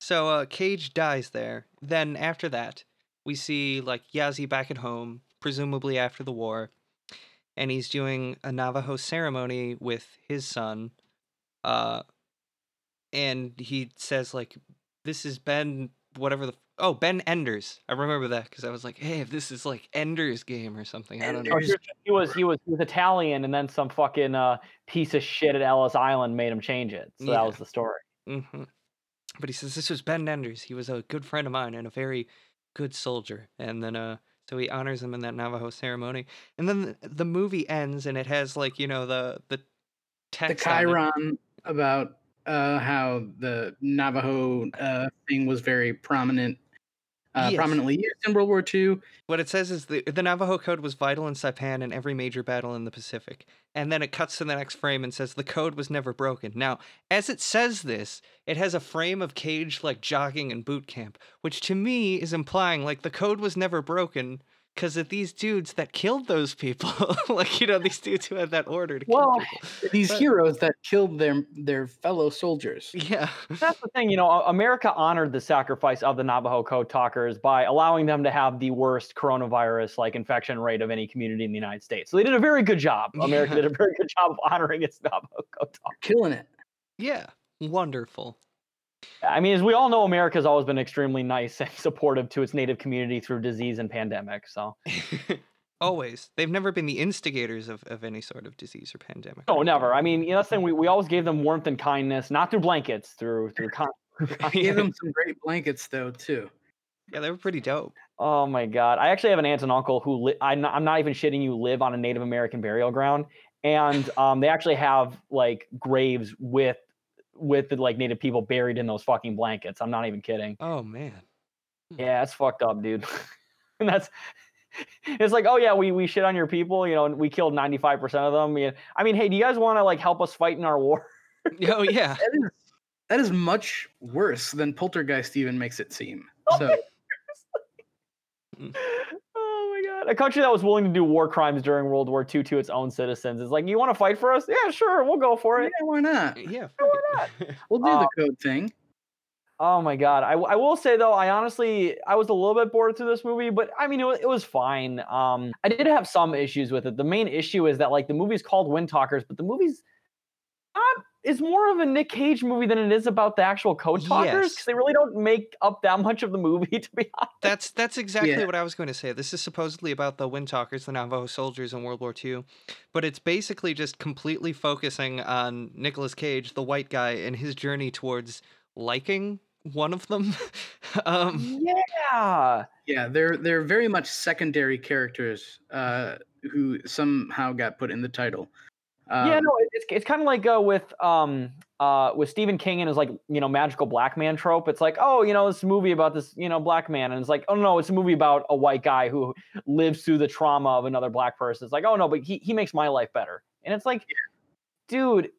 So uh, Cage dies there. Then after that, we see like Yazzie back at home, presumably after the war. And he's doing a Navajo ceremony with his son. Uh, and he says, like, this is Ben, whatever the... Oh, Ben Enders. I remember that because I was like, hey, if this is like Ender's Game or something. I don't know. He was, he was, he was Italian, and then some fucking uh, piece of shit at Ellis Island made him change it. So yeah. That was the story. Mm-hmm. But he says, this was Ben Enders. He was a good friend of mine and a very good soldier. And then uh, so he honors him in that Navajo ceremony. And then the, the movie ends, and it has like, you know, the, the text. The Chiron about uh, how the Navajo uh, thing was very prominent. Uh, yes. Prominently used in World War Two. What it says is the, the Navajo Code was vital in Saipan and every major battle in the Pacific. And then it cuts to the next frame and says the code was never broken. Now, as it says this, it has a frame of Cage like jogging in boot camp, which to me is implying like the code was never broken because of these dudes that killed those people. Like, you know, these dudes who had that order to well, kill people. These but, heroes that killed their their fellow soldiers. Yeah. That's the thing, you know, America honored the sacrifice of the Navajo Code Talkers by allowing them to have the worst coronavirus, like, infection rate of any community in the United States. So they did a very good job. America yeah. did a very good job of honoring its Navajo Code Talkers. Killing it. Yeah. Wonderful. I mean, as we all know, America's always been extremely nice and supportive to its native community through disease and pandemic, so. Always. They've never been the instigators of, of any sort of disease or pandemic. Oh, never. I mean, you know, that's the thing. We, we always gave them warmth and kindness, not through blankets, through... through con- I gave them some great blankets, though, too. Yeah, they were pretty dope. Oh, my God. I actually have an aunt and uncle who, li- I'm, not, I'm not even shitting you, live on a Native American burial ground, and um, they actually have, like, graves with... with the, like, Native people buried in those fucking blankets. I'm not even kidding. Oh, man. Yeah, that's fucked up, dude. And that's... It's like, oh, yeah, we, we shit on your people, you know, and we killed ninety-five percent of them. I mean, hey, do you guys want to, like, help us fight in our war? Oh, yeah. That is, that is much worse than Poltergeist even makes it seem. So... Oh, my God. A country that was willing to do war crimes during World War Two to its own citizens is like, you want to fight for us? Yeah, sure. We'll go for it. Yeah, why not? Yeah, why not? We'll do um, the code thing. Oh, my God. I, I will say, though, I honestly, I was a little bit bored through this movie, but I mean, it was, it was fine. Um, I did have some issues with it. The main issue is that, like, the movie's called Wind Talkers, but the movie's not, it's more of a Nick Cage movie than it is about the actual Code Talkers, because yes. They really don't make up that much of the movie, to be honest. That's that's exactly yeah. what I was going to say. This is supposedly about the Wind Talkers, the Navajo soldiers in World War Two, but it's basically just completely focusing on Nicolas Cage, the white guy, and his journey towards liking one of them. um, yeah, yeah, they're they're very much secondary characters uh, who somehow got put in the title. Um, yeah, no, it's it's kind of like uh, with um uh with Stephen King and his, like, you know, magical black man trope. It's like, oh, you know, this movie about this, you know, black man, and it's like, oh no, it's a movie about a white guy who lives through the trauma of another black person. It's like, oh no, but he he makes my life better, and it's like, yeah. dude,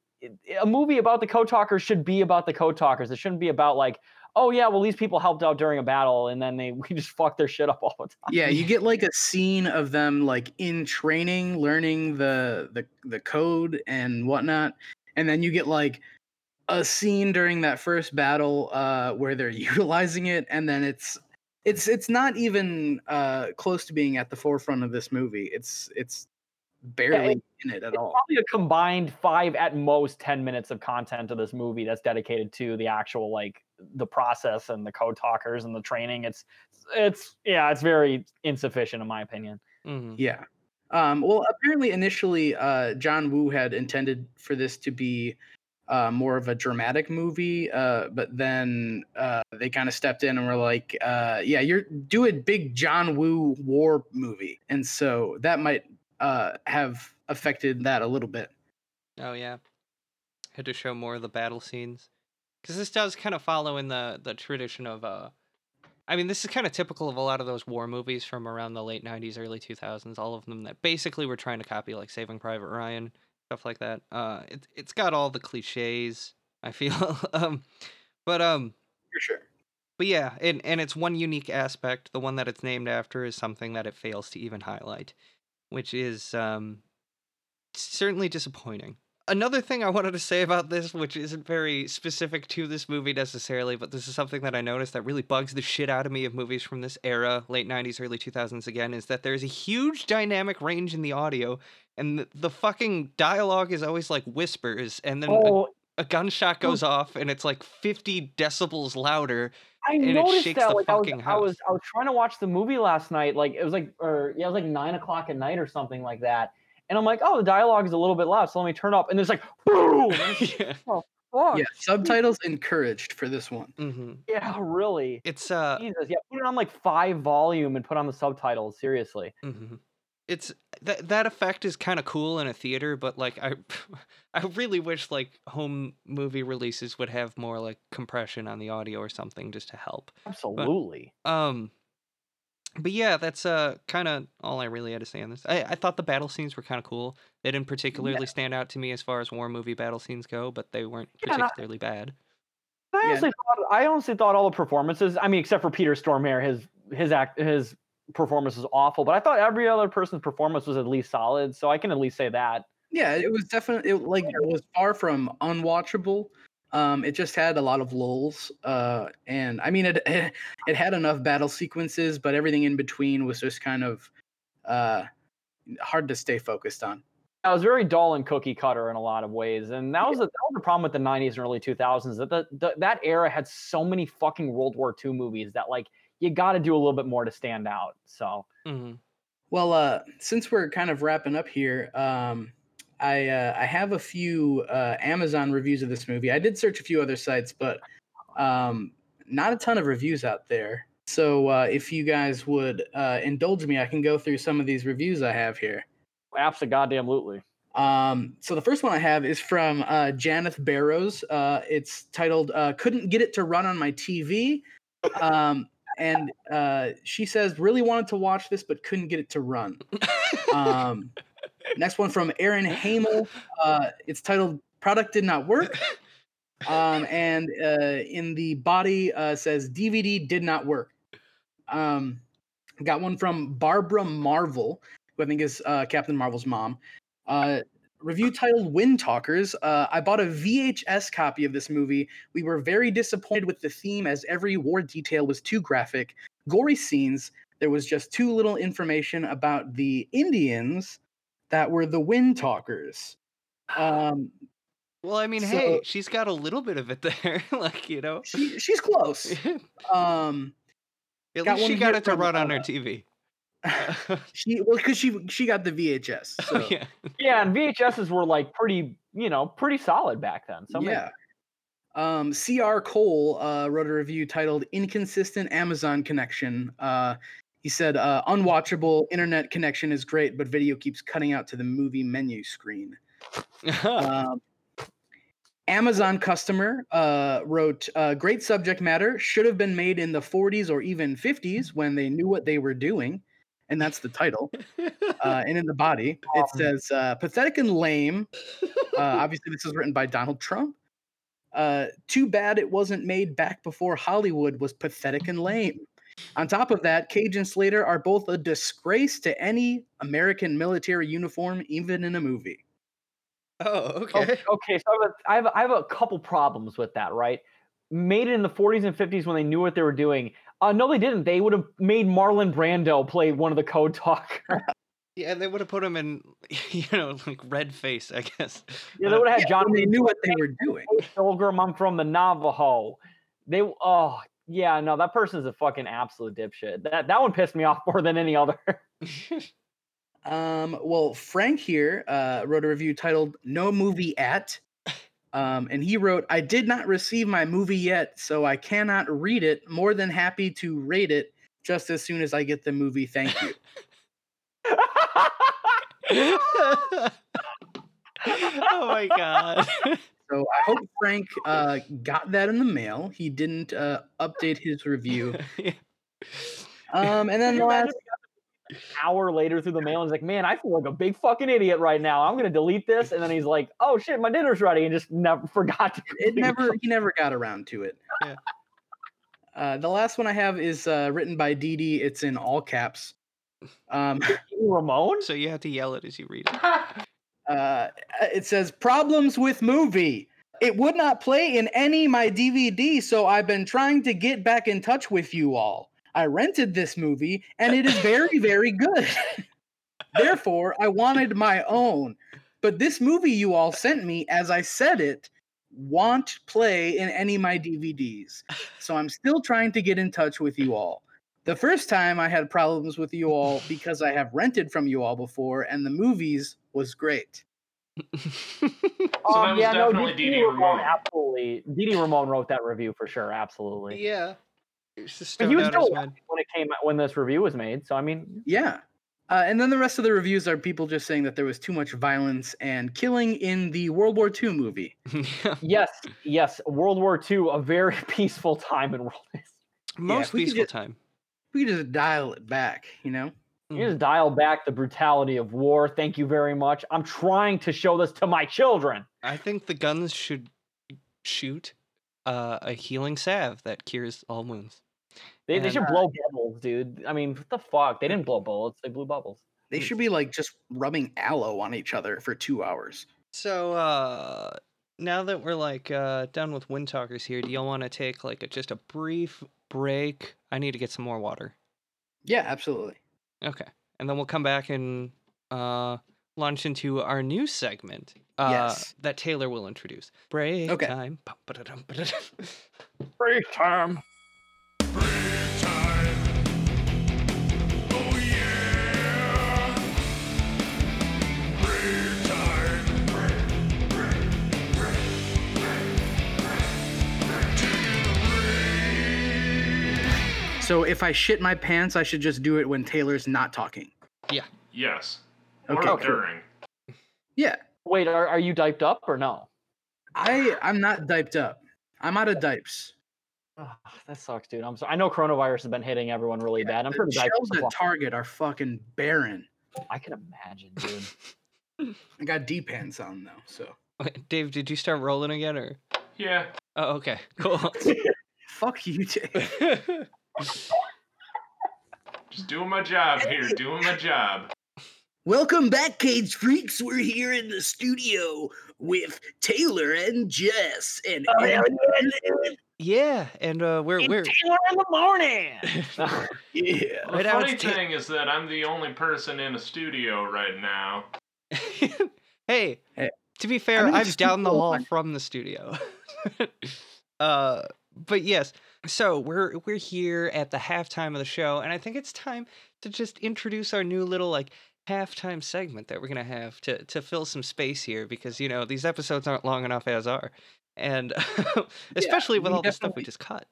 a movie about the Code Talkers should be about the Code Talkers. It shouldn't be about, like, oh yeah, well these people helped out during a battle, and then they we just fuck their shit up all the time. Yeah, you get like a scene of them like in training, learning the the the code and whatnot, and then you get like a scene during that first battle uh, where they're utilizing it, and then it's it's it's not even uh, close to being at the forefront of this movie. It's it's barely yeah, in it at it's all. Probably a combined five at most ten minutes of content of this movie that's dedicated to the actual like the process and the code talkers and the training. It's it's yeah, it's very insufficient in my opinion. Mm-hmm. Yeah. Um, well, apparently initially uh, John Woo had intended for this to be uh, more of a dramatic movie, uh, but then uh, they kind of stepped in and were like, uh, "Yeah, you're do a big John Woo war movie," and so that might. Uh, have affected that a little bit. Oh yeah, had to show more of the battle scenes because this does kind of follow in the the tradition of. Uh, I mean, this is kind of typical of a lot of those war movies from around the late nineties, early two thousands. All of them that basically were trying to copy like Saving Private Ryan, stuff like that. Uh, it it's got all the cliches. I feel, um, but um, for sure. But yeah, and and it's one unique aspect. The one that it's named after is something that it fails to even highlight, which is um, certainly disappointing. Another thing I wanted to say about this, which isn't very specific to this movie necessarily, but this is something that I noticed that really bugs the shit out of me of movies from this era, late nineties, early two thousands again, is that there's a huge dynamic range in the audio, and the, the fucking dialogue is always like whispers, and then oh. a, a gunshot goes off, and it's like fifty decibels louder, I and noticed it shakes that. The like, fucking I was, house. I was, I was trying to watch the movie last night. Like it was like, or yeah, it was like nine o'clock at night or something like that. And I'm like, oh, the dialogue is a little bit loud, so let me turn up. And there's like, boom. yeah. Oh, fuck. Yeah. Subtitles encouraged for this one. Mm-hmm. Yeah, really. It's uh, Jesus. Yeah, put it on like five volume and put on the subtitles. Seriously. Mm-hmm. It's that that effect is kind of cool in a theater, but like I, I really wish like home movie releases would have more like compression on the audio or something just to help. Absolutely. But, um, but yeah, that's uh kind of all I really had to say on this. I I thought the battle scenes were kind of cool. They didn't particularly yeah. stand out to me as far as war movie battle scenes go, but they weren't yeah, particularly not... bad. I honestly yeah. thought I honestly thought all the performances. I mean, except for Peter Stormare, his his act his. performance was awful, but I thought every other person's performance was at least solid, so I can at least say that. Yeah, it was definitely it, like it was far from unwatchable. Um, it just had a lot of lulls, uh, and I mean it it had enough battle sequences, but everything in between was just kind of uh, hard to stay focused on. I was very dull and cookie cutter in a lot of ways, and that was yeah. a, that was the problem with the nineties and early two thousands. That the, the, that era had so many fucking World War Two movies that like. You got to do a little bit more to stand out. So, mm-hmm. well, uh, since we're kind of wrapping up here, um, I, uh, I have a few, uh, Amazon reviews of this movie. I did search a few other sites, but, um, not a ton of reviews out there. So, uh, if you guys would, uh, indulge me, I can go through some of these reviews I have here. Absolutely. Goddamn lootly. Um, so the first one I have is from, uh, Janeth Barrows. Uh, it's titled, uh, Couldn't Get It to Run on My T V. Um, And uh, she says, really wanted to watch this, but couldn't get it to run. Um, next one from Aaron Hamel. Uh, it's titled Product Did Not Work. Um, and uh, in the body uh, says D V D did not work. Um, got one from Barbara Marvel, who I think is uh, Captain Marvel's mom. Uh, review titled Wind Talkers. Uh, I bought a V H S copy of this movie. We were very disappointed with the theme as every war detail was too graphic. Gory scenes. There was just too little information about the Indians that were the Wind Talkers. Um, well, I mean, so, hey, she's got a little bit of it there. like, you know. She, she's close. um, At least she got it to run on her T V. she well because she she got the V H S so. oh, yeah yeah and V H S's were like pretty you know pretty solid back then so yeah maybe. um C R Cole uh wrote a review titled Inconsistent Amazon Connection. Uh he said uh unwatchable. Internet connection is great, but video keeps cutting out to the movie menu screen. um Amazon customer uh, wrote, uh, great subject matter, should have been made in the forties or even fifties when they knew what they were doing. And that's the title. Uh, and in the body, it says, uh, pathetic and lame. Uh, obviously, this is written by Donald Trump. Uh, too bad it wasn't made back before Hollywood was pathetic and lame. On top of that, Cage and Slater are both a disgrace to any American military uniform, even in a movie. Oh, okay. Oh, okay, so I have, a, I, have a, I have a couple problems with that, right? Made it in the forties and fifties when they knew what they were doing. Uh, no, they didn't. They would have made Marlon Brando play one of the Code Talkers. Yeah, they would have put him in, you know, like red face, I guess. Yeah, they would have had John. Yeah, they knew what they were doing. Pilgrim, I'm from the Navajo. They, oh, yeah, no, that person's a fucking absolute dipshit. That that one pissed me off more than any other. um, well, Frank here uh, wrote a review titled "No Movie At," um, and he wrote, "I did not receive my movie yet, so I cannot read it. More than happy to rate it just as soon as I get the movie. Thank you." Oh my god. So I hope Frank uh got that in the mail. He didn't uh update his review. Yeah. um and then the last an hour later through the mail, and he's like, man, I feel like a big fucking idiot right now. I'm gonna delete this. And then he's like, oh shit, my dinner's ready, and just never forgot to it never he never got around to it. Yeah. uh the last one I have is uh written by Dee Dee. It's in all caps. Um, Ramon? So you have to yell it as you read it. Uh, it says, problems with movie. It would not play in any my D V D, so I've been trying to get back in touch with you all. I rented this movie, and it is very, very good. Therefore, I wanted my own. But this movie you all sent me, as I said it, won't play in any my D V Ds. So I'm still trying to get in touch with you all. The first time I had problems with you all because I have rented from you all before, and the movies was great. So um, yeah, no, Dee Dee Ramon, absolutely. Dee Dee Ramon wrote that review for sure, absolutely. Yeah, but he was still watching when it came when this review was made. So I mean, yeah. Uh, and then the rest of the reviews are people just saying that there was too much violence and killing in the World War Two movie. yes, yes, World War Two, a very peaceful time in world history. Most yeah, peaceful just, time. We just dial it back, you know? You just dial back the brutality of war. Thank you very much. I'm trying to show this to my children. I think the guns should shoot uh, a healing salve that cures all wounds. They, and, they should blow bubbles, dude. I mean, what the fuck? They didn't blow bullets. They blew bubbles. They should be, like, just rubbing aloe on each other for two hours. So, uh... now that we're like uh, done with Wind Talkers here, do y'all want to take like a, just a brief break? I need to get some more water. Yeah, absolutely. Okay, and then we'll come back and uh, launch into our new segment. Uh, yes. That Taylor will introduce. Break okay. time. Break time. Break time. Oh yeah. Break time. So if I shit my pants, I should just do it when Taylor's not talking. Yeah. Yes. Okay. Or during. Yeah. Wait, are are you diped up or no? I I'm not diped up. I'm out of dipes. Oh, that sucks, dude. I'm sorry. I know coronavirus has been hitting everyone really yeah, bad. I'm pretty diped up. The shelves at Target are fucking barren. I can imagine, dude. I got D pants on though, so. Wait, Dave, did you start rolling again or? Yeah. Oh, okay. Cool. Fuck you, Dave. Just doing my job here, doing my job. Welcome back, Cage Freaks. We're here in the studio with Taylor and Jess and oh, yeah, yeah, and uh, we're and we're Taylor in the morning. Yeah. Well, the funny thing t- is that I'm the only person in a studio right now. hey, hey, to be fair, I'm, I'm down the hall from the studio. uh, but yes. So we're we're here at the halftime of the show, and I think it's time to just introduce our new little like halftime segment that we're gonna have to to fill some space here because you know these episodes aren't long enough as are, and especially yeah, with all the stuff we just cut.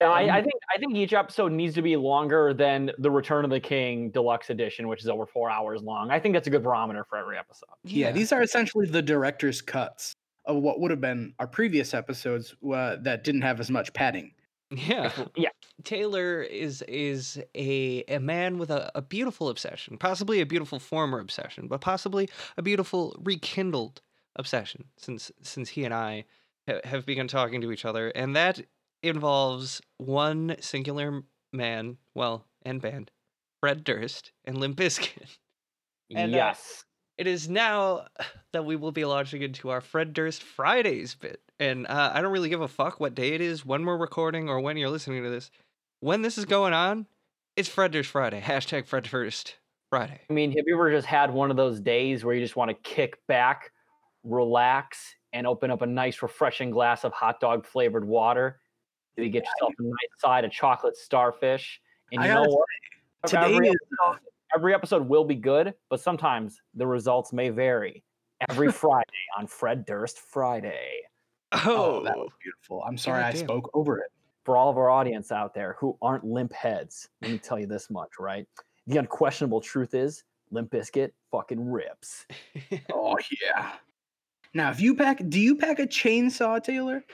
Yeah, um, I, I think I think each episode needs to be longer than the Return of the King Deluxe Edition, which is over four hours long. I think that's a good barometer for every episode. Yeah, yeah. These are essentially the director's cuts of what would have been our previous episodes uh, that didn't have as much padding. Yeah. Yeah. Taylor is is a a man with a, a beautiful obsession, possibly a beautiful former obsession, but possibly a beautiful rekindled obsession since since he and I ha- have begun talking to each other, and that involves one singular man, well, and band, Fred Durst and Limp Bizkit. And, yes. Uh, it is now that we will be launching into our Fred Durst Fridays bit. And uh, I don't really give a fuck what day it is, when we're recording, or when you're listening to this. When this is going on, it's Fred Durst Friday. Hashtag Fred Durst Friday. I mean, have you ever just had one of those days where you just want to kick back, relax, and open up a nice, refreshing glass of hot dog flavored water? You get yourself a nice side of chocolate starfish. And you I know what? Today every, is... episode, every episode will be good, but sometimes the results may vary. Every Friday on Fred Durst Friday. Oh, oh that was beautiful. I'm sorry I damn. spoke over it. For all of our audience out there who aren't limp heads, let me tell you this much, right? The unquestionable truth is Limp Bizkit fucking rips. Oh, yeah. Now, if you pack, do you pack a chainsaw, Taylor?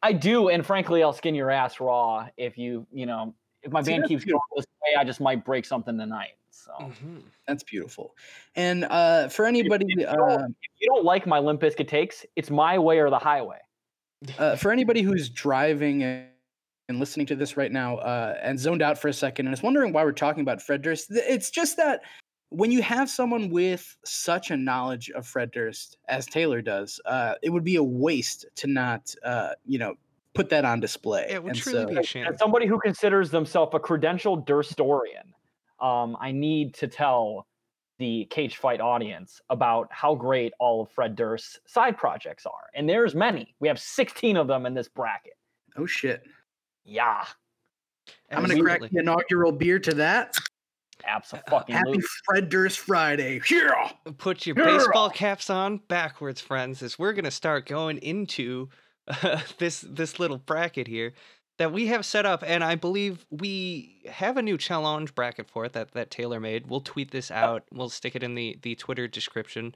I do, and frankly, I'll skin your ass raw if you, you know, if my See, band keeps beautiful. going this way, I just might break something tonight. So mm-hmm. That's beautiful. And uh, for anybody, if you, uh, if you don't like my Limp Bizkit takes, it's my way or the highway. Uh, for anybody who's driving and listening to this right now uh, and zoned out for a second and is wondering why we're talking about Fred Durst, it's just that when you have someone with such a knowledge of Fred Durst as Taylor does, uh, it would be a waste to not, uh, you know, put that on display. It would and truly so, be a shame. As somebody who considers themselves a credentialed Durstorian, um, I need to tell the Cage Fight audience about how great all of Fred Durst's side projects are. And there's many. We have sixteen of them in this bracket. Oh, shit. Yeah. I'm going to crack the inaugural beer to that. Absolutely. Uh, happy Fred Durst Friday. Yeah. Put your yeah. baseball caps on backwards, friends, as we're going to start going into uh, this this little bracket here that we have set up. And I believe we have a new challenge bracket for it that, that Taylor made. We'll tweet this out. We'll stick it in the, the Twitter description.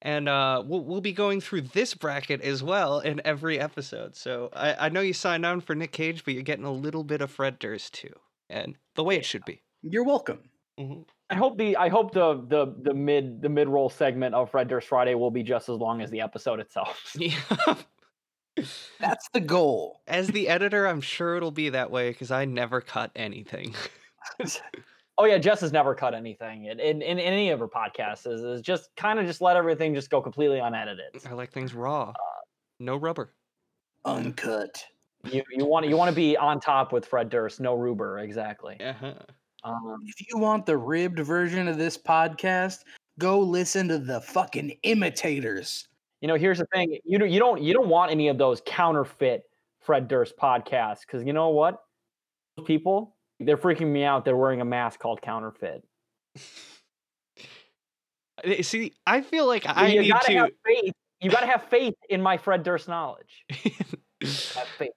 And uh, we'll, we'll be going through this bracket as well in every episode. So I, I know you signed on for Nick Cage, but you're getting a little bit of Fred Durst, too. And the way it should be. You're welcome. Mm-hmm. I hope the I hope the the the mid the mid roll segment of Fred Durst Friday will be just as long as the episode itself. Yeah. That's the goal. As the editor, I'm sure it'll be that way because I never cut anything. Oh yeah, Jess has never cut anything in in, in any of her podcasts. Is, is just kind of just let everything just go completely unedited. I like things raw, uh, no rubber, uncut. You you want you want to be on top with Fred Durst, no rubber, exactly. Uh-huh. Um, if you want the ribbed version of this podcast, go listen to the fucking imitators. You know, here's the thing. You don't, you don't, you don't want any of those counterfeit Fred Durst podcasts. Cause you know what? People, they're freaking me out. They're wearing a mask called counterfeit. See, I feel like I you need gotta to have faith. You got to have faith in my Fred Durst knowledge. Have faith.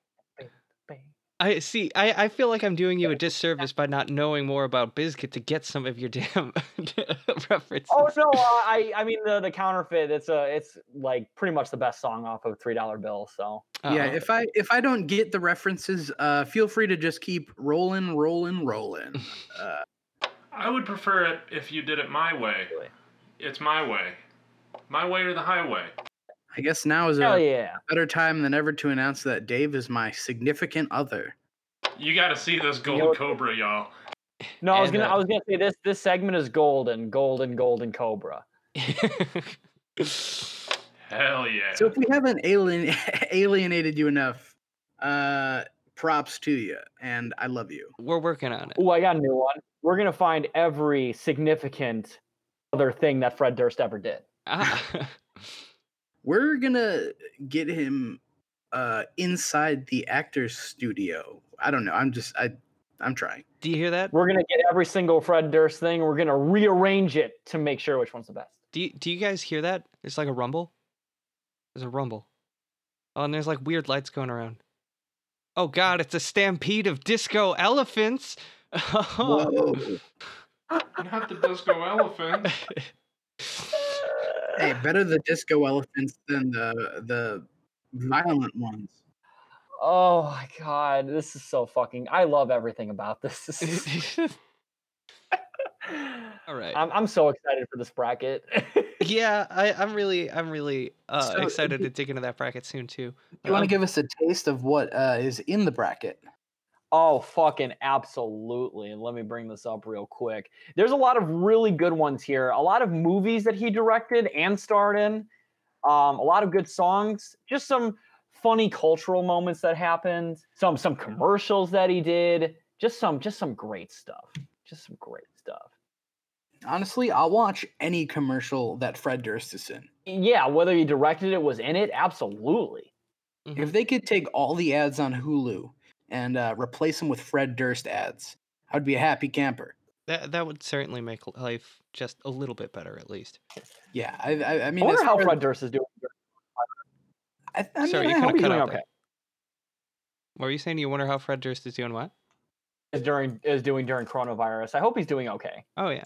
I see. I, I feel like I'm doing you a disservice by not knowing more about Bizkit to get some of your damn references. Oh no! Uh, I I mean the the counterfeit. It's a it's like pretty much the best song off of Three Dollar Bill. So uh-huh. yeah. If I if I don't get the references, uh, feel free to just keep rolling, rolling, rolling. Uh, I would prefer it if you did it my way. Really? It's my way, my way or the highway. I guess now is a yeah. better time than ever to announce that Dave is my significant other. You got to see this Gold Yo- Cobra, y'all. No, and, I was gonna, uh, I was gonna say this. This segment is golden, golden, golden Cobra. Hell yeah! So if we haven't alien, alienated you enough, uh, props to you, and I love you. We're working on it. Oh, I got a new one. We're gonna find every significant other thing that Fred Durst ever did. Ah. We're going to get him uh, inside the actor's studio. I don't know. I'm just, I, I'm trying. Do you hear that? We're going to get every single Fred Durst thing. We're going to rearrange it to make sure which one's the best. Do you, do you guys hear that? It's like a rumble. There's a rumble. Oh, and there's like weird lights going around. Oh, God, it's a stampede of disco elephants. Whoa. Not the disco elephant. Hey, better the disco elephants than the the violent ones. Oh my God, this is so fucking. I love everything about this. All right. I'm, I'm so excited for this bracket. yeah, I, I'm really, I'm really uh, so, excited to dig into that bracket soon too. You um, want to give us a taste of what uh, is in the bracket? Oh, fucking absolutely. And let me bring this up real quick. There's a lot of really good ones here. A lot of movies that he directed and starred in. Um, a lot of good songs. Just some funny cultural moments that happened. Some some commercials that he did. Just some just some great stuff. Just some great stuff. Honestly, I'll watch any commercial that Fred Durst is in. Yeah, whether he directed it, was in it, absolutely. Mm-hmm. If they could take all the ads on Hulu and uh, replace them with Fred Durst ads, I'd be a happy camper. That that would certainly make life just a little bit better, at least. Yeah, I, I, I mean, I wonder how Fred Durst is doing. I, I Sorry, mean, you kind of cut out. Okay. What were you saying? You wonder how Fred Durst is doing what? Is during is doing during coronavirus. I hope he's doing okay. Oh yeah.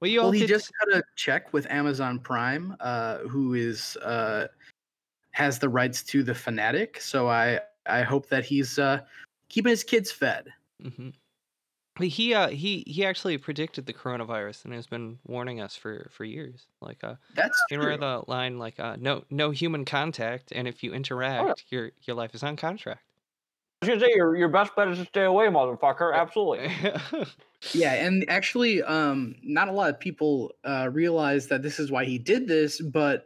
Well, you all well, he did... just got a check with Amazon Prime, uh, who is uh, has the rights to The Fanatic. So I I hope that he's uh, keeping his kids fed. Mm-hmm. He uh, he he actually predicted the coronavirus and has been warning us for, for years. Like uh, that's you remember the line like uh, no no human contact, and if you interact, oh, yeah. your your life is on contract. I was gonna say your your best bet is to stay away, motherfucker. Absolutely. Yeah, and actually, um, not a lot of people uh, realize that this is why he did this, but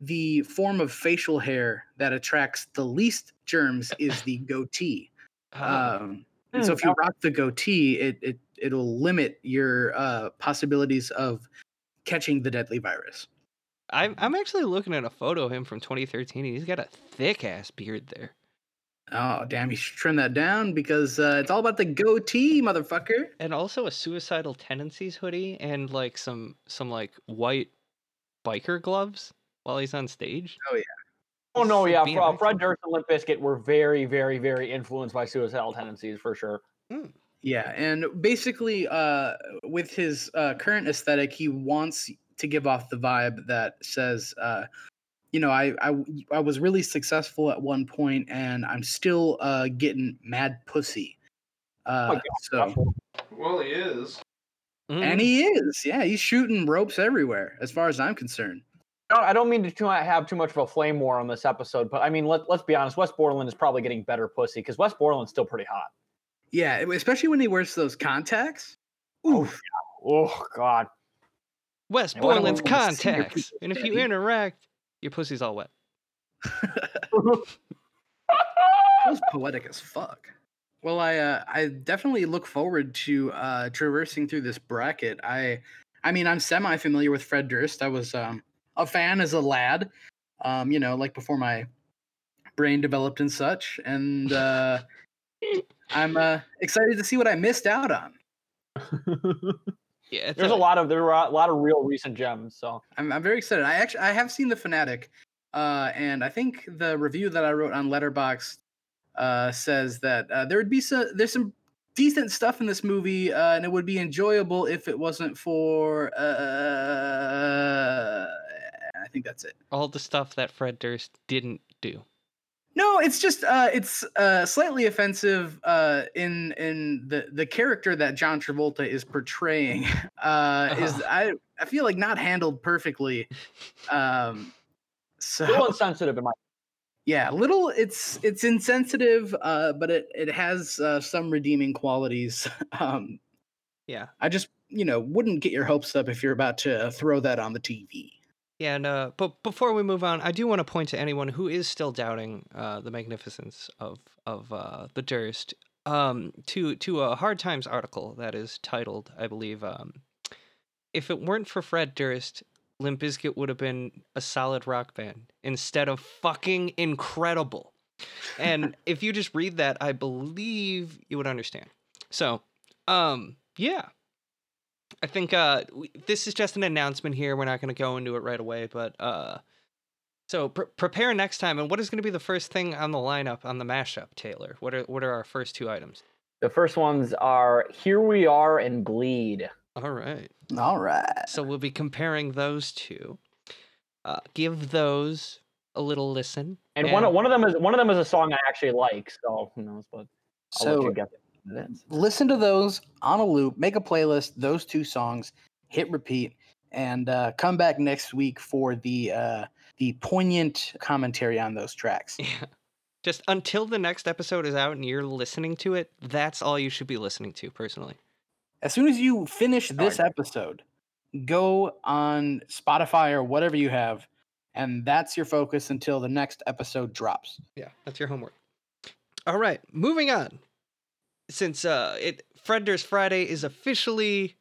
the form of facial hair that attracts the least germs is the goatee. Um, and so if you rock the goatee, it, it, it'll limit your uh, possibilities of catching the deadly virus. I'm, I'm actually looking at a photo of him from twenty thirteen, and he's got a thick-ass beard there. Oh, damn, you should trim that down because uh, it's all about the goatee, motherfucker. And also a Suicidal Tendencies hoodie and, like, some, some like, white biker gloves while he's on stage. Oh, yeah. Oh, no, yeah. Uh, Fred Durst and Limp Bizkit were very, very, very influenced by Suicidal Tendencies, for sure. Mm. Yeah, and basically, uh, with his uh, current aesthetic, he wants to give off the vibe that says... Uh, You know, I, I, I was really successful at one point, and I'm still uh, getting mad pussy. Uh, oh, so, well, he is, mm. and he is, yeah, he's shooting ropes everywhere, as far as I'm concerned. No, I don't mean to too, have too much of a flame war on this episode, but I mean, let let's be honest, West Borland is probably getting better pussy because West Borland's still pretty hot. Yeah, especially when he wears those contacts. Oof. Oh, oh God. West Borland's contacts, and if you interact. Your pussy's all wet. That was poetic as fuck. Well, I uh, I definitely look forward to uh, traversing through this bracket. I I mean, I'm semi-familiar with Fred Durst. I was um, a fan as a lad, um, you know, like before my brain developed and such. And uh, I'm uh, excited to see what I missed out on. Yeah, there's a, a lot of there were a lot of real recent gems, so I'm I'm very excited. I actually I have seen The Fanatic, uh, and I think the review that I wrote on Letterboxd uh, says that uh, there would be some there's some decent stuff in this movie, uh, and it would be enjoyable if it wasn't for uh, I think that's it. All the stuff that Fred Durst didn't do. No, it's just uh, it's uh, slightly offensive uh, in in the, the character that John Travolta is portraying uh, is I I feel like not handled perfectly. Um, so a little insensitive in my. Yeah, little it's it's insensitive, uh, but it it has uh, some redeeming qualities. um, yeah, I just you know wouldn't get your hopes up if you're about to throw that on the T V. Yeah, and, uh, but before we move on, I do want to point to anyone who is still doubting uh, the magnificence of of uh, the Durst um, to to a Hard Times article that is titled, I believe, um, "If It Weren't for Fred Durst, Limp Bizkit Would Have Been a Solid Rock Band Instead of Fucking Incredible." And if you just read that, I believe you would understand. So, um, yeah. I think uh, we, this is just an announcement here. We're not going to go into it right away, but uh, so pr- prepare next time. And what is going to be the first thing on the lineup on the mashup, Taylor? What are what are our first two items? The first ones are Here We Are and Bleed. All right. All right. So we'll be comparing those two. Uh, give those a little listen. And, and one one of them is one of them is a song I actually like. So who knows? But I'll so, let you get it. That's- Listen to those on a loop. Make a playlist. Those two songs. Hit repeat. And uh, come back next week for the uh, the poignant commentary on those tracks. Yeah. Just until the next episode is out and you're listening to it, that's all you should be listening to, personally. As soon as you finish this Darn. episode, go on Spotify or whatever you have, and that's your focus until the next episode drops. Yeah, that's your homework. All right, moving on. Since uh, it Fred Durst Friday is officially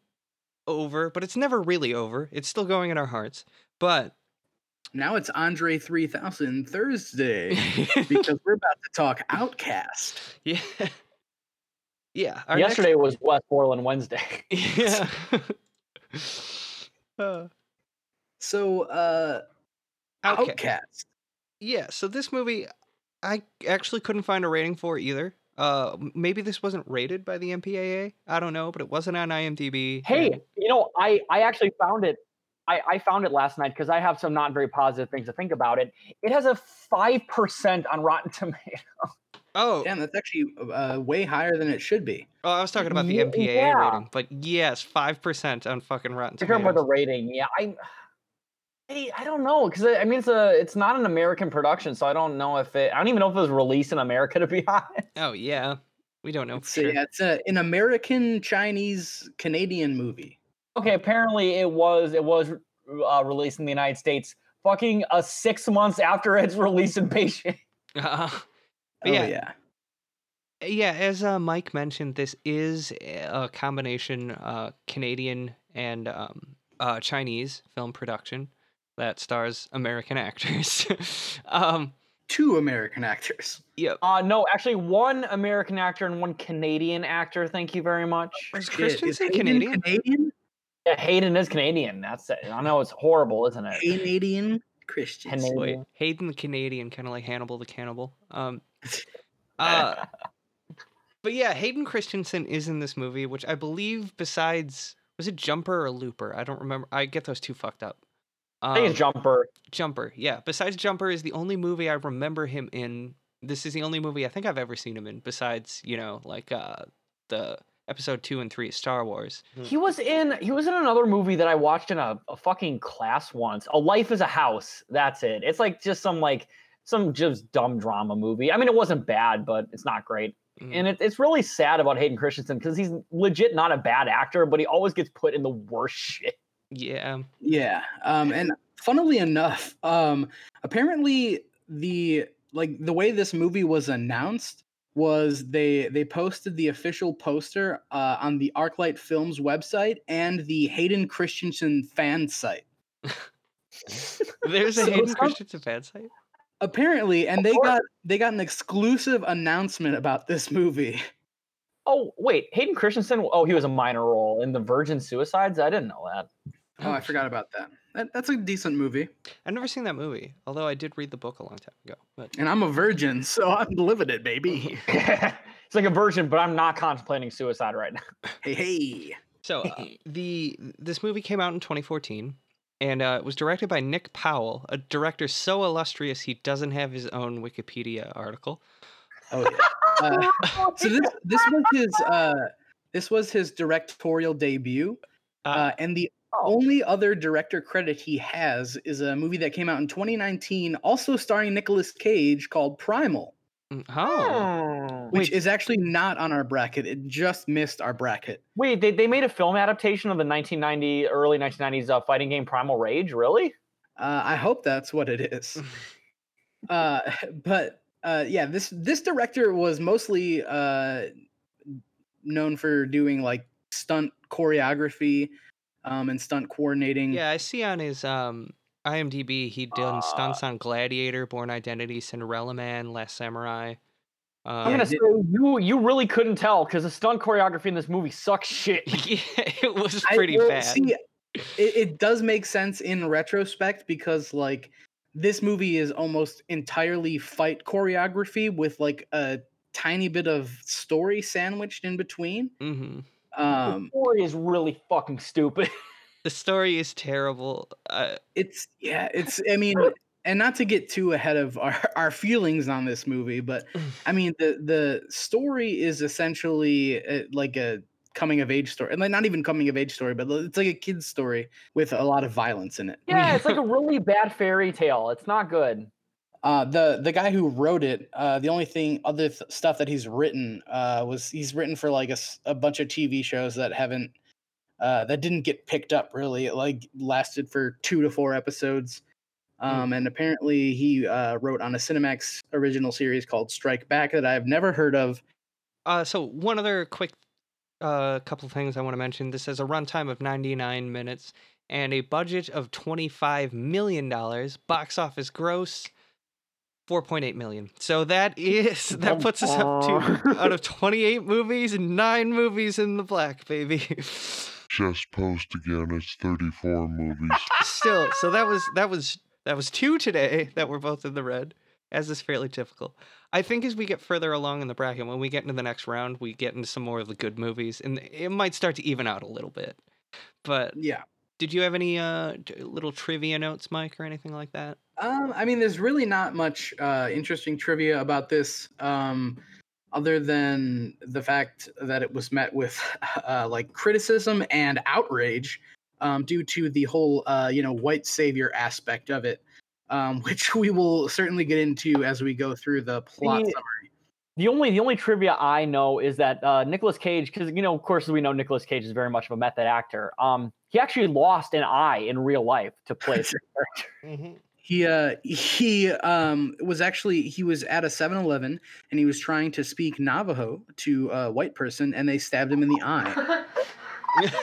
over, but it's never really over. It's still going in our hearts, but... Now it's Andre three thousand Thursday because we're about to talk Outcast. Yeah. Yeah. Our Yesterday next... was Westmoreland Wednesday. Yeah. uh, so, uh, Outcast. Outcast. Yeah. So this movie, I actually couldn't find a rating for either. Uh, maybe this wasn't rated by the M P A A. I don't know, but it wasn't on IMDb. Hey, and... you know, I, I actually found it. I, I found it last night because I have some not very positive things to think about it. It has a five percent on Rotten Tomatoes. Oh. Damn, that's actually uh, way higher than it should be. Oh, I was talking about the M P A A yeah. rating. But yes, five percent on fucking Rotten Tomatoes. You're talking about the rating, yeah. I I, I don't know, because I mean, it's a it's not an American production, so I don't know if it... I don't even know if it was released in America, to be honest. Oh, yeah. We don't know for so, sure. Yeah, it's a, an American, Chinese, Canadian movie. Okay, apparently it was it was uh, released in the United States, fucking uh, six months after its release in Beijing. Uh, yeah. Oh, yeah. Yeah, as uh, Mike mentioned, this is a combination uh, Canadian and um, uh, Chinese film production that stars American actors. um, Two American actors. Yeah. Uh, no, actually, one American actor and one Canadian actor. Thank you very much. Is Christensen Canadian? Canadian? Yeah, Hayden is Canadian. That's it. I know it's horrible, isn't it? Canadian Christian. Canadian. Wait, Hayden the Canadian, kind of like Hannibal the Cannibal. Um, uh, but yeah, Hayden Christensen is in this movie, which I believe besides, was it Jumper or Looper? I don't remember. I get those two fucked up. Um, I think it's Jumper. Jumper, yeah. Besides Jumper is the only movie I remember him in. This is the only movie I think I've ever seen him in besides, you know, like uh, the... Episode two and three of Star Wars. He was in he was in another movie that I watched in a, a fucking class once. A Life is a House. That's it. It's like just some like some just dumb drama movie. I mean, it wasn't bad, but it's not great. Mm. And it, it's really sad about Hayden Christensen because he's legit not a bad actor, but he always gets put in the worst shit. Yeah. Yeah. Um, and funnily enough, um, apparently the like the way this movie was announced was they they posted the official poster uh, on the ArcLight Films website and the Hayden Christensen fan site. There's a so Hayden Christensen fan site? Apparently, and they got they got an exclusive announcement about this movie. Oh, wait, Hayden Christensen? Oh, he was a minor role in The Virgin Suicides? I didn't know that. Oh, I forgot about that. that. That's a decent movie. I've never seen that movie, although I did read the book a long time ago. But... And I'm a virgin, so I'm living it, baby. It's like a virgin, but I'm not contemplating suicide right now. Hey, hey. So uh, the this movie came out in twenty fourteen, and uh, it was directed by Nick Powell, a director so illustrious he doesn't have his own Wikipedia article. Oh, yeah. uh, so this this was his uh, this was his directorial debut, uh, uh, and the only other director credit he has is a movie that came out in twenty nineteen, also starring Nicolas Cage, called Primal. Oh. Which Wait. is actually not on our bracket. It just missed our bracket. Wait, they they made a film adaptation of the nineteen ninety, early nineteen nineties uh, fighting game Primal Rage? Really? Uh, I hope that's what it is. uh, but uh, yeah, this, this director was mostly uh, known for doing like stunt choreography, Um, and stunt coordinating. Yeah, I see on his um, IMDb he done uh, stunts on Gladiator, Born Identity, Cinderella Man, Last Samurai. Um, I'm gonna say you you really couldn't tell because the stunt choreography in this movie sucks shit. Yeah, it was pretty I, bad. See, it, it does make sense in retrospect because like this movie is almost entirely fight choreography with like a tiny bit of story sandwiched in between. Mm-hmm. Um, the story is really fucking stupid. The story is terrible. Uh, it's yeah. It's I mean, and not to get too ahead of our, our feelings on this movie, but I mean, the, the story is essentially uh, like a coming of age story, and like not even coming of age story, but it's like a kid's story with a lot of violence in it. Yeah. It's like a really bad fairy tale. It's not good. Uh, the, the guy who wrote it, uh, the only thing other th- stuff that he's written uh, was he's written for like a, a bunch of T V shows that haven't, uh, that didn't get picked up really. It like lasted for two to four episodes. Um, mm. And apparently he uh, wrote on a Cinemax original series called Strike Back that I've never heard of. Uh, so one other quick uh, couple things I want to mention. This has a runtime of ninety-nine minutes and a budget of twenty-five million dollars. Box office gross four point eight million. So that is that puts us up to out of twenty-eight movies and nine movies in the black, baby. Just post again. It's thirty-four movies. Still, so that was that was that was two today that were both in the red, as is fairly typical. I think as we get further along in the bracket, when we get into the next round, we get into some more of the good movies, and it might start to even out a little bit. But yeah. Did you have any uh, little trivia notes, Mike, or anything like that? Um, I mean, there's really not much uh, interesting trivia about this, um, other than the fact that it was met with uh, like criticism and outrage um, due to the whole, uh, you know, white savior aspect of it, um, which we will certainly get into as we go through the plot the, summary. The only the only trivia I know is that uh, Nicolas Cage, because, you know, of course, we know Nicolas Cage is very much of a method actor. Um, He actually lost an eye in real life to play this character. Mm-hmm. He uh, he um, was actually he was at a seven eleven and he was trying to speak Navajo to a white person and they stabbed him in the eye.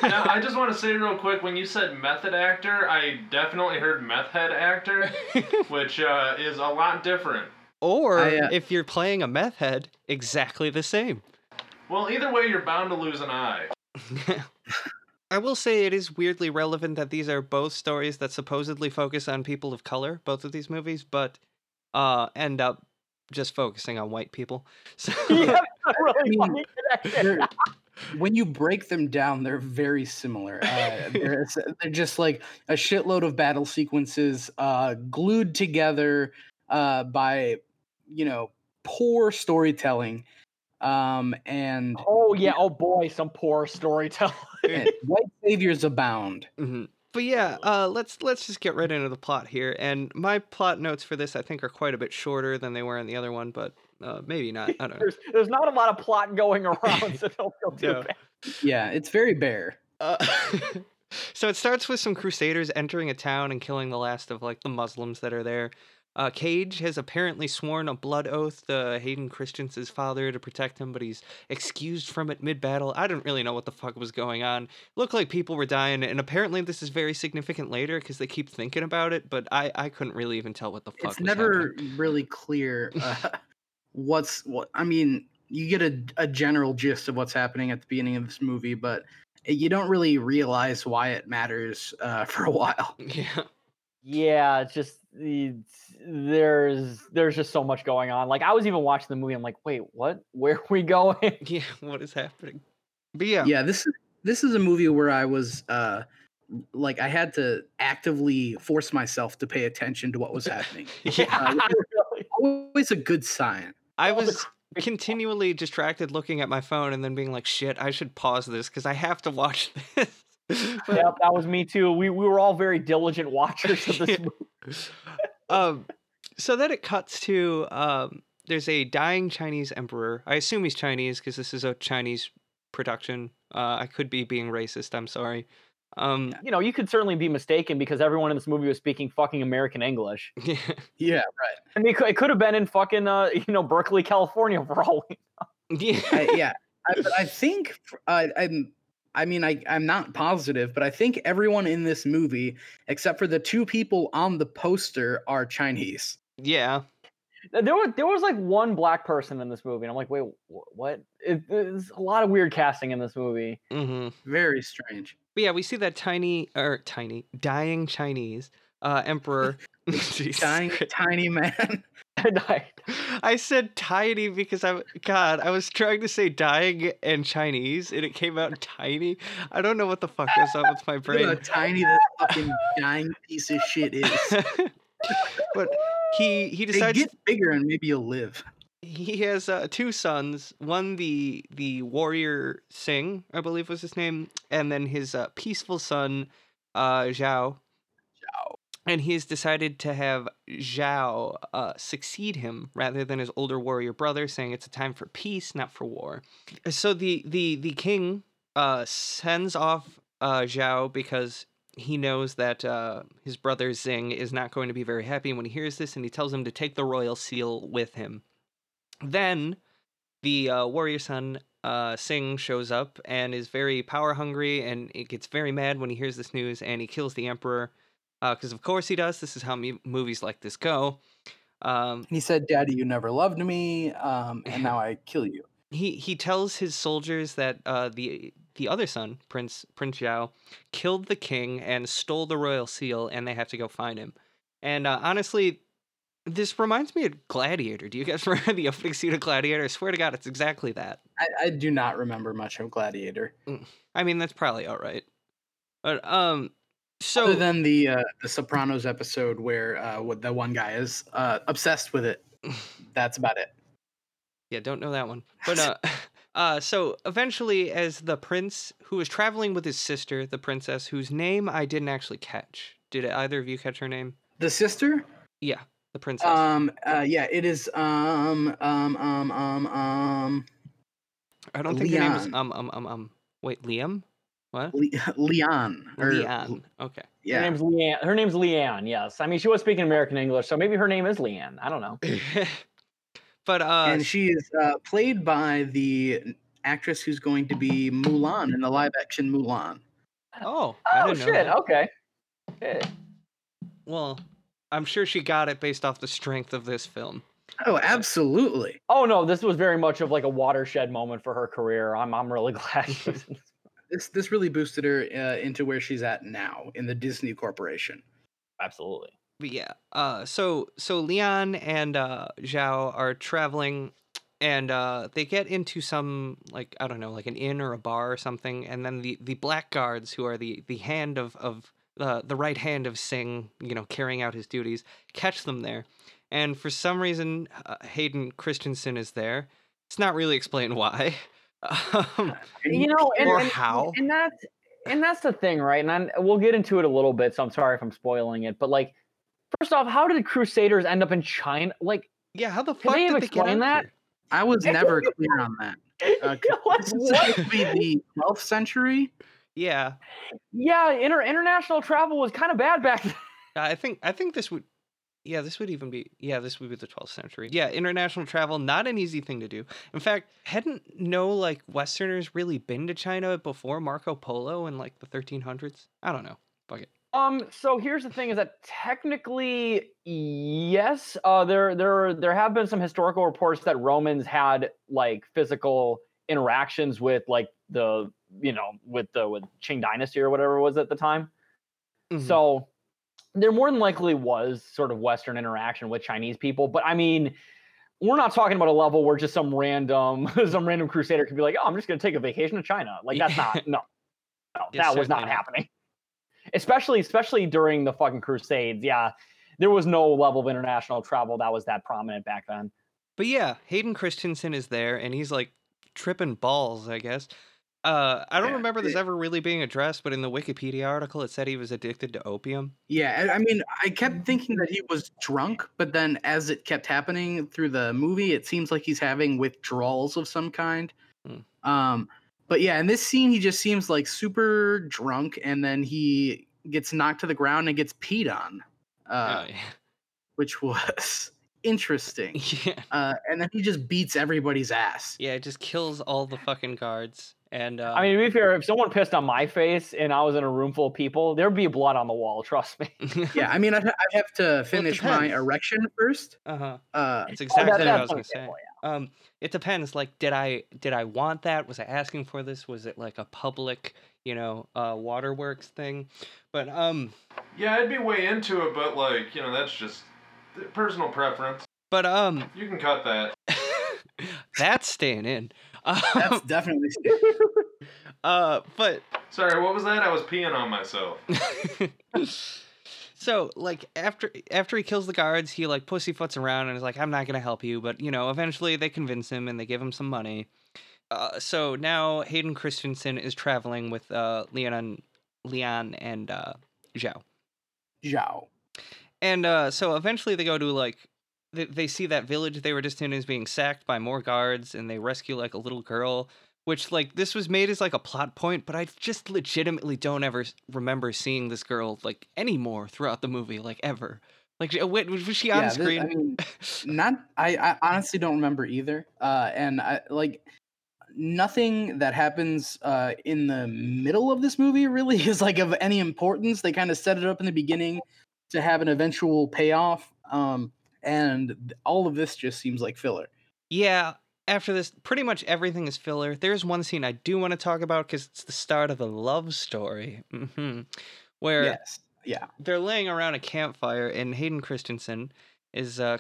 Now, I just want to say real quick, when you said method actor, I definitely heard meth head actor, which uh, is a lot different. Or I, uh, if you're playing a meth head, exactly the same. Well, either way, you're bound to lose an eye. I will say it is weirdly relevant that these are both stories that supposedly focus on people of color, both of these movies, but uh, end up just focusing on white people. So, yeah, really I mean, funny when you break them down, they're very similar. Uh, they're, they're just like a shitload of battle sequences uh, glued together uh, by, you know, poor storytelling. Um and oh yeah, oh boy, some poor storytelling. White saviors abound. Mm-hmm. But yeah, uh, let's let's just get right into the plot here. And my plot notes for this, I think, are quite a bit shorter than they were in the other one, but uh, maybe not. I don't know. there's, there's not a lot of plot going around, so don't feel too no. bad. Yeah, it's very bare. Uh, so it starts with some crusaders entering a town and killing the last of like the Muslims that are there. Uh, Cage has apparently sworn a blood oath to Hayden Christensen's father to protect him, but he's excused from it mid-battle. I didn't really know what the fuck was going on. It looked like people were dying, and apparently this is very significant later because they keep thinking about it, but I, I couldn't really even tell what the fuck it's was never happening. Really clear uh, what's... what. I mean, you get a, a general gist of what's happening at the beginning of this movie, but you don't really realize why it matters uh, for a while. Yeah. Yeah, it's just it's, there's there's just so much going on. Like I was even watching the movie, I'm like, wait, what? Where are we going? Yeah, what is happening? But yeah, yeah. This is this is a movie where I was uh, like, I had to actively force myself to pay attention to what was happening. Yeah, uh, really. Always a good sign. I was continually distracted, looking at my phone, and then being like, shit, I should pause this because I have to watch this. But, yep, that was me too. We we were all very diligent watchers of this movie. um, so then it cuts to um, there's a dying Chinese emperor. I assume he's Chinese because this is a Chinese production. Uh, I could be being racist. I'm sorry. Um, you know, you could certainly be mistaken because everyone in this movie was speaking fucking American English. Yeah, yeah, right. I mean, it could have been in fucking uh, you know, Berkeley, California, for all we know. Yeah, I, yeah. I, I think uh, I'm. I mean, I, I'm not positive, but I think everyone in this movie, except for the two people on the poster, are Chinese. Yeah. There was, there was like one black person in this movie, and I'm like, wait, what? It, it's a lot of weird casting in this movie. Mm-hmm. Very strange. But yeah, we see that tiny, or tiny, dying Chinese uh, emperor. Dying tiny man. I said tiny because I'm God. I was trying to say dying in Chinese and it came out tiny. I don't know what the fuck is up with my brain. You know how tiny that fucking dying piece of shit is. But he he decides they get bigger and maybe you'll live. He has uh, two sons. One, the the warrior Singh, I believe was his name, and then his uh, peaceful son, uh, Zhao. Zhao. And he has decided to have Zhao uh, succeed him rather than his older warrior brother, saying it's a time for peace, not for war. So the the the king uh, sends off uh, Zhao because he knows that uh, his brother Xing is not going to be very happy when he hears this, and he tells him to take the royal seal with him. Then the uh, warrior son, uh, Singh, shows up and is very power hungry, and it gets very mad when he hears this news, and he kills the emperor, because uh, of course he does. This is how me- movies like this go. Um, he said, "Daddy, you never loved me, um, and now I kill you." He he tells his soldiers that uh, the the other son, Prince Prince Zhao, killed the king and stole the royal seal, and they have to go find him. And uh, honestly, this reminds me of Gladiator. Do you guys remember the opening scene of Gladiator? I swear to God, it's exactly that. I, I do not remember much of Gladiator. I mean, that's probably all right. But um, so other than the uh, the Sopranos episode where uh, what the one guy is uh, obsessed with it, that's about it. Yeah, don't know that one. But uh, uh, so eventually, as the prince who is traveling with his sister, the princess whose name I didn't actually catch. Did either of you catch her name? The sister? Yeah. The princess. Um. Uh, yeah. It is. Um. Um. Um. Um. Um. I don't think Leon. Her name is. Um. Um. Um. Um. Wait, Liam. What? Le- Leon. Or... Leon. Okay. Yeah. Her name's Leon. Her name's Leon. Yes. I mean, she was speaking American English, so maybe her name is Leon. I don't know. But uh. And she is uh, played by the actress who's going to be Mulan in the live-action Mulan. Oh. I oh shit. That. Okay. Hey. Well. I'm sure she got it based off the strength of this film. Oh, absolutely. Oh, no, this was very much of like a watershed moment for her career. I'm I'm really glad she was in this. This, this really boosted her uh, into where she's at now in the Disney Corporation. Absolutely. But yeah. Uh, so so Leon and uh, Zhao are traveling, and uh, they get into some, like, I don't know, like an inn or a bar or something. And then the, the blackguards, who are the, the hand of... of Uh, the right hand of Singh, you know, carrying out his duties, catch them there. And for some reason, uh, Hayden Christensen is there. It's not really explained why. Um, you know, and, or and, how. And that's, and that's the thing, right? And I'm, we'll get into it a little bit, so I'm sorry if I'm spoiling it. But, like, first off, how did the Crusaders end up in China? Like, yeah, how the fuck did they explain that? Here? I was never clear on that. Uh, this is supposed to be the twelfth century. Yeah, yeah. Inter- international travel was kind of bad back then. I think I think this would, yeah, this would even be, yeah, this would be the twelfth century. Yeah, international travel, not an easy thing to do. In fact, hadn't no like Westerners really been to China before Marco Polo in like the thirteen hundreds? I don't know. Fuck it. Um. So here's the thing: is that technically, yes, uh, there there there have been some historical reports that Romans had like physical interactions with like the. you know, with the with Qing Dynasty or whatever it was at the time. Mm-hmm. So there more than likely was sort of Western interaction with Chinese people. But I mean, we're not talking about a level where just some random some random crusader could be like, oh, I'm just going to take a vacation to China. Like, that's not, no, no, yes, that was not happening. Especially, especially during the fucking Crusades. Yeah, there was no level of international travel that was that prominent back then. But yeah, Hayden Christensen is there, and he's like tripping balls, I guess. Uh, I don't yeah, remember this it, ever really being addressed, but in the Wikipedia article, it said he was addicted to opium. Yeah, I mean, I kept thinking that he was drunk, but then as it kept happening through the movie, it seems like he's having withdrawals of some kind. Hmm. Um, but yeah, in this scene, he just seems like super drunk, and then he gets knocked to the ground and gets peed on, uh, oh, yeah. which was... interesting. Yeah. Uh, and then he just beats everybody's ass. Yeah, it just kills all the fucking guards. And um, I mean, to be fair, if someone pissed on my face and I was in a room full of people, there'd be blood on the wall. Trust me. Yeah, I mean, I'd, I'd have to finish well, my erection first. Uh-huh. Uh, That's exactly oh, that, what I was going to say. Yeah. Um, it depends. Like, did I did I want that? Was I asking for this? Was it like a public, you know, uh, waterworks thing? But um, yeah, I'd be way into it, but like, you know, that's just. Personal preference. But, um... you can cut that. That's staying in. Um, that's definitely staying in. Uh, but... Sorry, what was that? I was peeing on myself. So, like, after after he kills the guards, he, like, pussyfoots around and is like, I'm not going to help you. But, you know, eventually they convince him and they give him some money. Uh, so now Hayden Christensen is traveling with uh, Leon and, Leon and uh, Zhao. Zhao. And uh, so eventually they go to, like, they, they see that village they were just in is being sacked by more guards, and they rescue, like, a little girl, which, like, this was made as, like, a plot point, but I just legitimately don't ever remember seeing this girl, like, anymore throughout the movie, like, ever. Like, was she on yeah, screen? This, I mean, not, I, I honestly don't remember either. Uh, and, I like... nothing that happens uh, in the middle of this movie really is like of any importance. They kind of set it up in the beginning to have an eventual payoff. Um, and all of this just seems like filler. Yeah. After this, pretty much everything is filler. There's one scene I do want to talk about because it's the start of the love story. Mm-hmm. Where yes. yeah. they're laying around a campfire and Hayden Christensen is, uh,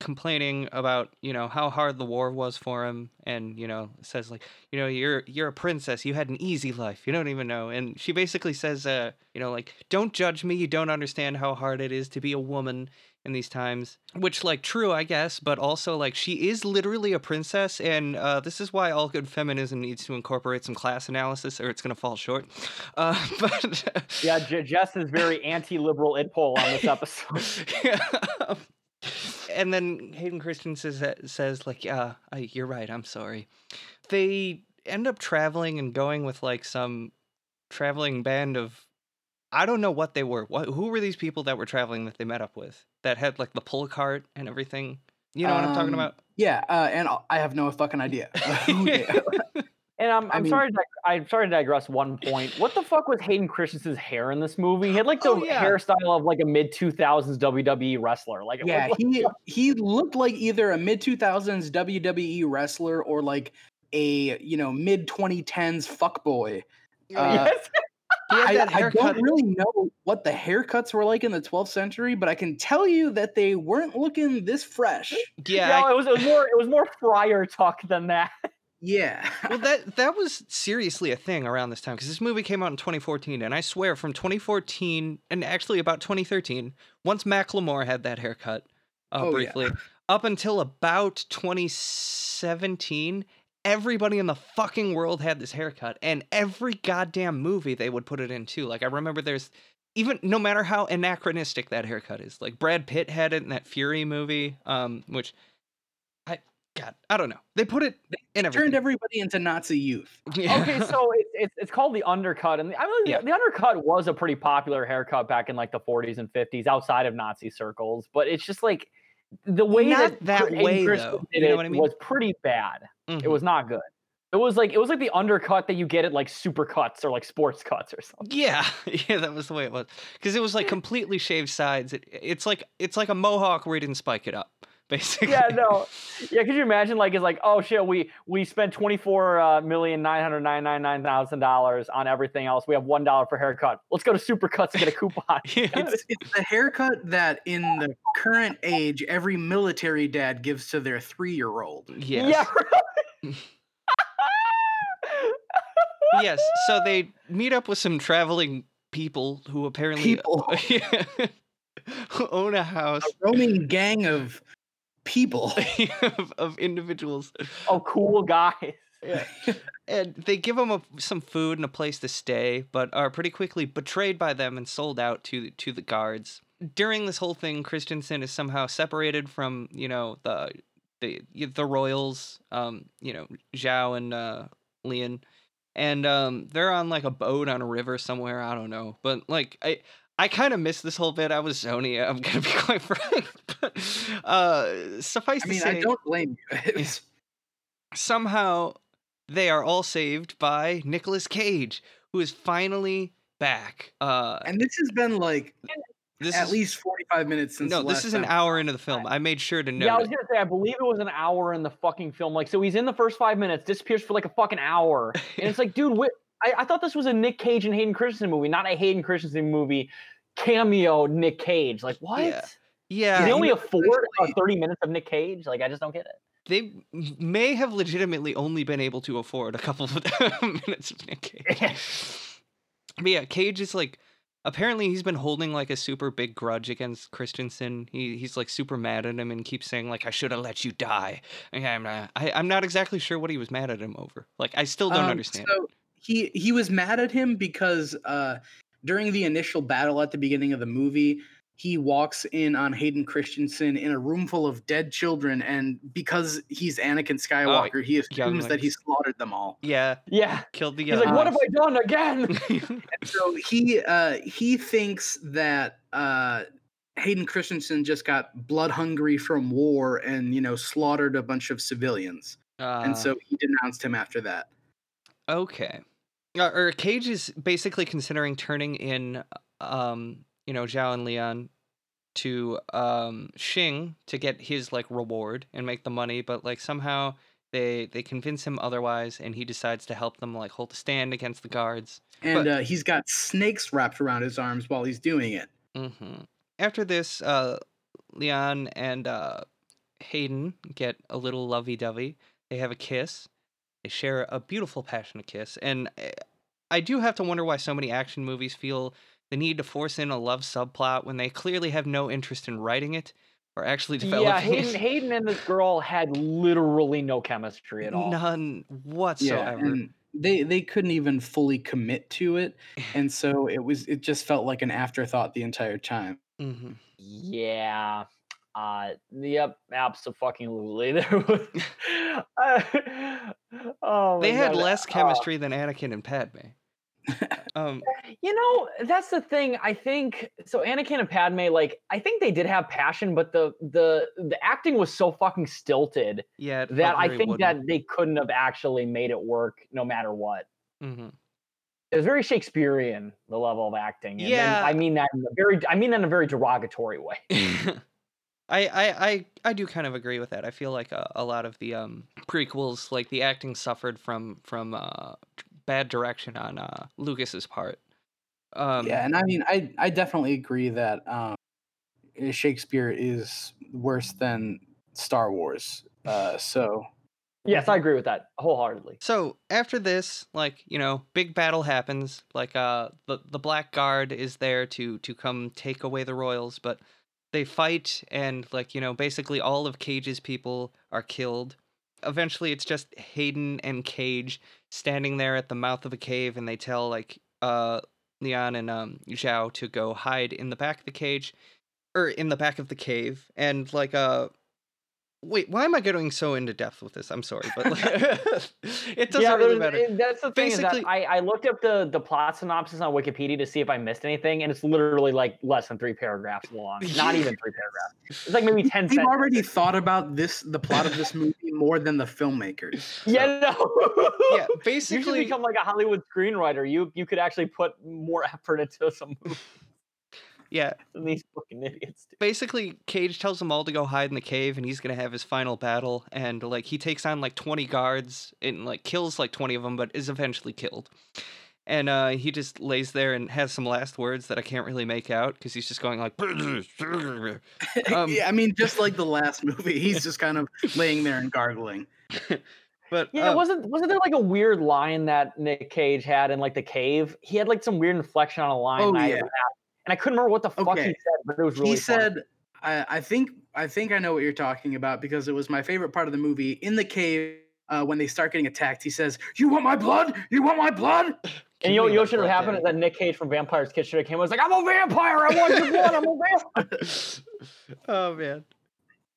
complaining about, you know, how hard the war was for him, and, you know, says, like, you know, you're you're a princess, you had an easy life, you don't even know. And she basically says, uh you know, like, don't judge me, you don't understand how hard it is to be a woman in these times, which, like, true, I guess, but also, like, she is literally a princess, and uh this is why all good feminism needs to incorporate some class analysis, or it's gonna fall short. Uh but yeah, J- Jess is very anti-liberal id poll on this episode. Yeah. And then Hayden Christensen says, says like, yeah, you're right, I'm sorry. They end up traveling and going with, like, some traveling band of, I don't know what they were. What, who were these people that were traveling that they met up with that had, like, the pull cart and everything? You know um, what I'm talking about? Yeah, uh, and I have no fucking idea. And I'm, I'm I mean, sorry, to, I'm sorry to digress one point. What the fuck was Hayden Christensen's hair in this movie? He had, like, the oh, yeah. hairstyle of, like, a mid two thousands W W E wrestler. Like, it yeah, was, like, he he looked like either a mid two thousands W W E wrestler or, like, a, you know, mid twenty tens fuckboy. Uh, yes. I, I don't really know what the haircuts were like in the twelfth century, but I can tell you that they weren't looking this fresh. Yeah, no, it was it was more it was more Friar Tuck than that. Yeah. Well, that that was seriously a thing around this time, because this movie came out in twenty fourteen, and I swear from twenty fourteen, and actually about twenty thirteen, once Macklemore had that haircut, uh, oh, briefly, yeah. up until about twenty seventeen, everybody in the fucking world had this haircut, and every goddamn movie they would put it in, too. Like, I remember there's, even no matter how anachronistic that haircut is, like, Brad Pitt had it in that Fury movie, um, which... God, I don't know. They put it in everything. Turned everybody into Nazi youth. Yeah. Okay, so it's, it's it's called the undercut, and the, I mean, yeah. the undercut was a pretty popular haircut back in, like, the forties and fifties outside of Nazi circles, but it's just like the way not that, that way though. Did you know what I mean? Was pretty bad. Mm-hmm. It was not good. It was like it was like the undercut that you get at, like, Supercuts or, like, Sports Cuts or something. Yeah, yeah, that was the way it was, because it was, like, completely shaved sides. It, it's like it's like a mohawk where he didn't spike it up. Basically. Yeah, no. Yeah, could you imagine, like, it's like, oh shit, we we spent twenty-four million nine hundred ninety-nine thousand dollars on everything else. We have one dollar for haircut. Let's go to Supercuts and get a coupon. Yeah, it's, it's the haircut that in the current age every military dad gives to their three-year-old. Yes. Yeah. Yes. So they meet up with some traveling people who apparently people. Uh, yeah. own a house, a roaming gang of people of, of individuals, oh cool guys, yeah. And they give them a, some food and a place to stay, but are pretty quickly betrayed by them and sold out to to the guards. During this whole thing, Christensen is somehow separated from, you know, the the the royals, um you know, Zhao and uh Leon, and um they're on, like, a boat on a river somewhere, I don't know, but, like, I I kind of missed this whole bit. I was zony. I'm going to be quite frank. But, uh, suffice I mean, to say... I mean, I don't blame you. Somehow, they are all saved by Nicolas Cage, who is finally back. Uh, and this has been, like, this at is, least forty-five minutes since No, this is an hour into the film. I made sure to note Yeah, I was going to say, I believe it was an hour in the fucking film. Like, so he's in the first five minutes, disappears for, like, a fucking hour. And it's like, dude, what? I, I thought this was a Nick Cage and Hayden Christensen movie, not a Hayden Christensen movie cameo Nick Cage. Like, what? Yeah. yeah. Did they only afford uh, thirty minutes of Nick Cage? Like, I just don't get it. They may have legitimately only been able to afford a couple of minutes of Nick Cage. But yeah, Cage is, like, Apparently he's been holding like a super big grudge against Christensen. He he's like super mad at him and keeps saying like, I should have let you die. I'm not, I, I'm not exactly sure what he was mad at him over. Like, I still don't um, understand. So he, he was mad at him because uh, during the initial battle at the beginning of the movie, he walks in on Hayden Christensen in a room full of dead children. And because he's Anakin Skywalker, oh, he assumes that he slaughtered them all. Yeah. Yeah. Killed the young He's like, what have I done again? And so he, uh, he thinks that uh, Hayden Christensen just got blood hungry from war and, you know, slaughtered a bunch of civilians. Uh, and so he denounced him after that. Okay. Uh, or Cage is basically considering turning in, um, you know, Zhao and Leon to um, Xing to get his like reward and make the money. But like somehow they they convince him otherwise, and he decides to help them like hold a stand against the guards. And but, uh, he's got snakes wrapped around his arms while he's doing it. Mm-hmm. After this, uh, Leon and uh, Hayden get a little lovey-dovey. They have a kiss. They share a beautiful, passionate kiss. And I do have to wonder why so many action movies feel the need to force in a love subplot when they clearly have no interest in writing it or actually developing yeah, Hayden, it. Hayden and this girl had literally no chemistry at all. None whatsoever. Yeah, they they couldn't even fully commit to it. And so it was it just felt like an afterthought the entire time. Mm-hmm. Yeah. Uh, yep, absolutely. There was. uh, oh they had God. less chemistry uh, than Anakin and Padme. um you know that's the thing. I think so Anakin and Padme, like, I think they did have passion, but the the the acting was so fucking stilted yeah that I think wouldn't. that they couldn't have actually made it work no matter what. Mm-hmm. It was very Shakespearean, the level of acting, and yeah then, I mean that in a very I mean that in a very derogatory way. I, I, I, I do kind of agree with that. I feel like a, a lot of the um, prequels, like the acting suffered from from uh, bad direction on uh, Lucas's part. Um, yeah, and I mean, I, I definitely agree that um, Shakespeare is worse than Star Wars. Uh, so yes, I agree with that wholeheartedly. So after this, like, you know, big battle happens. Like uh, the the Black Guard is there to to come take away the Royals, but they fight, and, like, you know, basically all of Cage's people are killed. Eventually, it's just Hayden and Cage standing there at the mouth of a cave, and they tell, like, uh, Leon and um, Zhao to go hide in the back of the cage, or in the back of the cave, and, like, uh... Wait, why am I getting so into depth with this? I'm sorry, but like, it doesn't yeah, really matter. It, that's the Basically, thing is that I, I looked up the, the plot synopsis on Wikipedia to see if I missed anything, and it's literally like less than three paragraphs long. Not even three paragraphs. It's like maybe ten. You've sentences. already thought about this, the plot of this movie, more than the filmmakers. So. Yeah, no. yeah, basically, you should become like a Hollywood screenwriter. You you could actually put more effort into some movie. Yeah. These fucking idiots. Dude. Basically, Cage tells them all to go hide in the cave, and he's going to have his final battle. And, like, he takes on, like, twenty guards and, like, kills, like, twenty of them, but is eventually killed. And uh, he just lays there and has some last words that I can't really make out because he's just going, like, um, yeah, I mean, just like the last movie, he's just kind of laying there and gargling. But, yeah, um, wasn't wasn't there like a weird line that Nick Cage had in, like, the cave? He had, like, some weird inflection on a line. Oh, yeah. And I couldn't remember what the fuck okay. he said, but it was really He said, I, I think I think I know what you're talking about, because it was my favorite part of the movie. In the cave, uh, when they start getting attacked, he says, you want my blood? You want my blood? And you know what should have happened is that Nick Cage from Vampire's Kiss should have came and was like, I'm a vampire! I want your blood! I'm a vampire! Oh, man.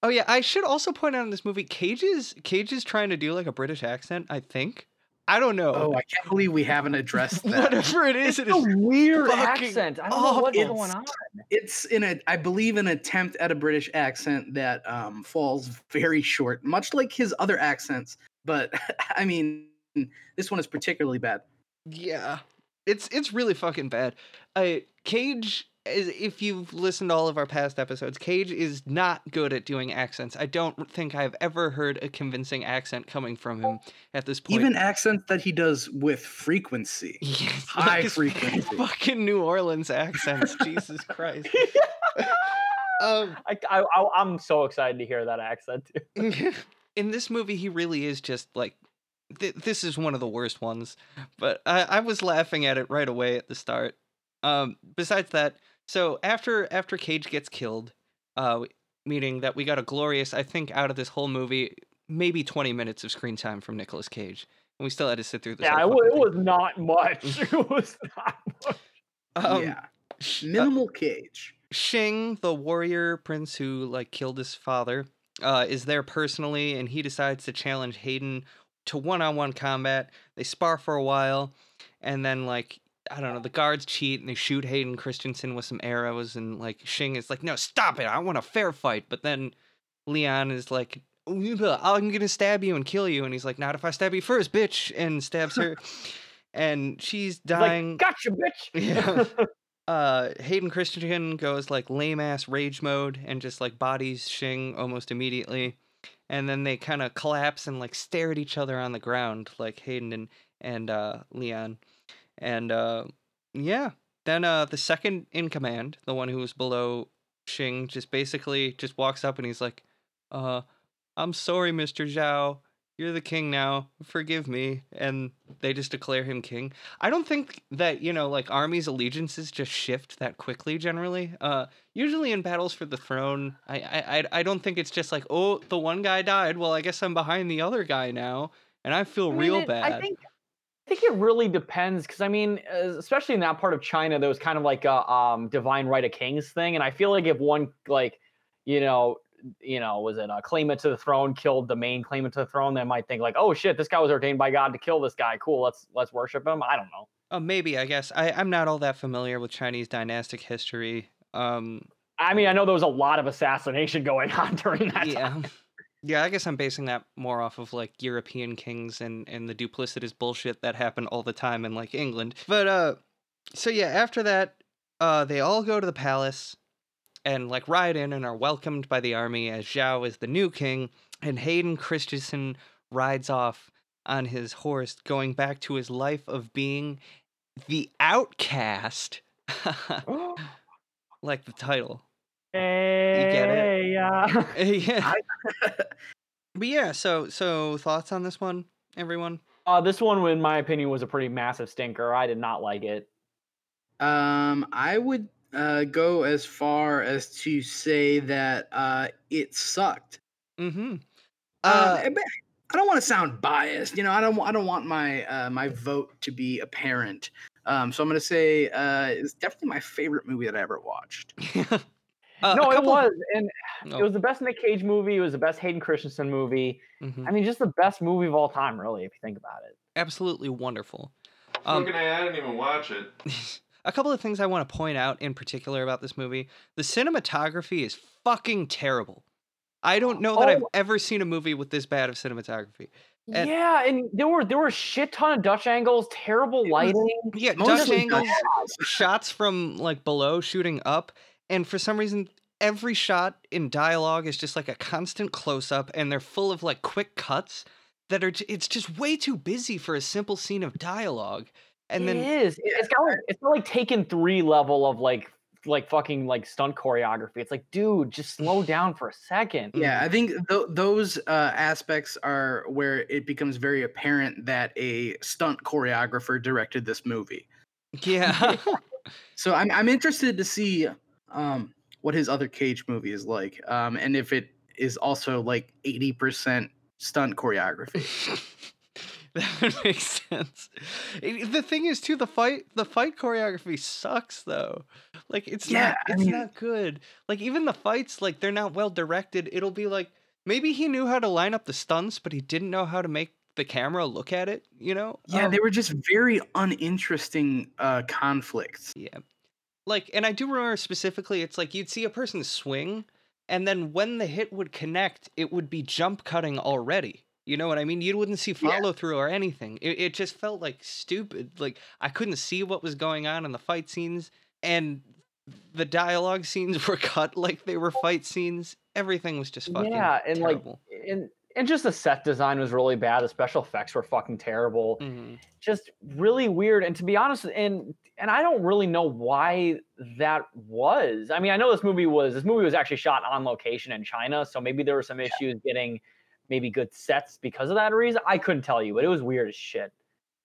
Oh, yeah. I should also point out in this movie, Cage is, Cage is trying to do like a British accent, I think. I don't know. Oh, I can't believe we haven't addressed that. Whatever it is, it's it is a weird accent. I don't know what's going on. It's in a, I believe, an attempt at a British accent that um, falls very short, much like his other accents. But I mean, this one is particularly bad. Yeah, it's it's really fucking bad. Uh, Cage, is, if you've listened to all of our past episodes, Cage is not good at doing accents. I don't think I've ever heard a convincing accent coming from him at this point. Even accents that he does with frequency. Yes, high like frequency. Fucking New Orleans accents. Jesus Christ. um, I, I, I, I'm so excited to hear that accent, too. In this movie, he really is just like, th- this is one of the worst ones. But I, I was laughing at it right away at the start. Um, besides that, so after after Cage gets killed, uh, meaning that we got a glorious, I think, out of this whole movie, maybe twenty minutes of screen time from Nicolas Cage. And we still had to sit through this. Yeah, it was thing. not much. It was not much. Um, yeah. Minimal uh, Cage. Shing, the warrior prince who like killed his father, uh, is there personally, and he decides to challenge Hayden to one-on-one combat. They spar for a while, and then like I don't know, the guards cheat and they shoot Hayden Christensen with some arrows, and like Shing is like, no, stop it, I want a fair fight. But then Leon is like, I'm gonna stab you and kill you, and he's like, not if I stab you first, bitch, and stabs her, and she's dying. Like, gotcha, bitch. Yeah. Uh, Hayden Christensen goes like lame ass rage mode and just like bodies Shing almost immediately, and then they kind of collapse and like stare at each other on the ground, like Hayden and and uh, Leon, and uh, yeah. Then uh, the second in command, the one who was below Shing, just basically just walks up and he's like, uh. I'm sorry, Mister Zhao. You're the king now. Forgive me. And they just declare him king. I don't think that, you know, like armies' allegiances just shift that quickly generally. Uh, usually in battles for the throne, I, I, I don't think it's just like, oh, the one guy died. Well, I guess I'm behind the other guy now. And I feel I mean, real it, bad. I think, I think it really depends. Because, I mean, especially in that part of China, there was kind of like a um, divine right of kings thing. And I feel like if one, like, you know, you know, was it a claimant to the throne killed the main claimant to the throne? They might think like, oh shit, this guy was ordained by God to kill this guy. Cool. Let's, let's worship him. I don't know. Oh, maybe, I guess I, I'm not all that familiar with Chinese dynastic history. Um, I mean, I know there was a lot of assassination going on during that yeah. time. Yeah. I guess I'm basing that more off of like European kings and, and the duplicitous bullshit that happened all the time in like England. But, uh, so yeah, after that, uh, they all go to the palace and like ride in and are welcomed by the army as Zhao is the new king, and Hayden Christensen rides off on his horse, going back to his life of being the outcast. Like the title. Hey, you get it? Yeah. yeah. But yeah, so so thoughts on this one, everyone? Uh, this one, in my opinion, was a pretty massive stinker. I did not like it. Um, I would... Uh, go as far as to say that uh, it sucked. Mm-hmm. Uh, um, I don't want to sound biased, you know. I don't. I don't want my uh, my vote to be apparent. Um, so I'm going to say uh, it's definitely my favorite movie that I ever watched. uh, no, it was, and no. It was the best Nick Cage movie. It was the best Hayden Christensen movie. Mm-hmm. I mean, just the best movie of all time, really, if you think about it. Absolutely wonderful. Um, Fucking, I didn't even watch it. A couple of things I want to point out in particular about this movie. The cinematography is fucking terrible. I don't know that oh. I've ever seen a movie with this bad of cinematography. And yeah, and there were there were a shit ton of Dutch angles, terrible lighting. Was, yeah, Dutch angles, shots from like below shooting up. And for some reason, every shot in dialogue is just like a constant close-up, and they're full of like quick cuts that are, it's just way too busy for a simple scene of dialogue. And then, it is. It's got like, it's not like Taken three level of like like fucking like stunt choreography. It's like, dude, just slow down for a second. Yeah, I think th- those uh, aspects are where it becomes very apparent that a stunt choreographer directed this movie. Yeah. So I'm I'm interested to see um, what his other Cage movie is like, um, and if it is also like eighty percent stunt choreography. That would make sense. It, the thing is, too, the fight the fight choreography sucks, though. Like, it's yeah, not it's I mean, not good. Like, even the fights, like, they're not well directed. It'll be like, maybe he knew how to line up the stunts, but he didn't know how to make the camera look at it, you know? Yeah, um, they were just very uninteresting uh, conflicts. Yeah. Like, and I do remember specifically, it's like you'd see a person swing, and then when the hit would connect, it would be jump cutting already. You know what I mean? You wouldn't see follow through yeah. or anything. It, it just felt like stupid. Like I couldn't see what was going on in the fight scenes, and the dialogue scenes were cut like they were fight scenes. Everything was just fucking yeah, and terrible. like and and just the set design was really bad. The special effects were fucking terrible. Mm-hmm. Just really weird. And to be honest, and and I don't really know why that was. I mean, I know this movie was this movie was actually shot on location in China, so maybe there were some issues getting. Maybe good sets because of that reason. I couldn't tell you, but it was weird as shit.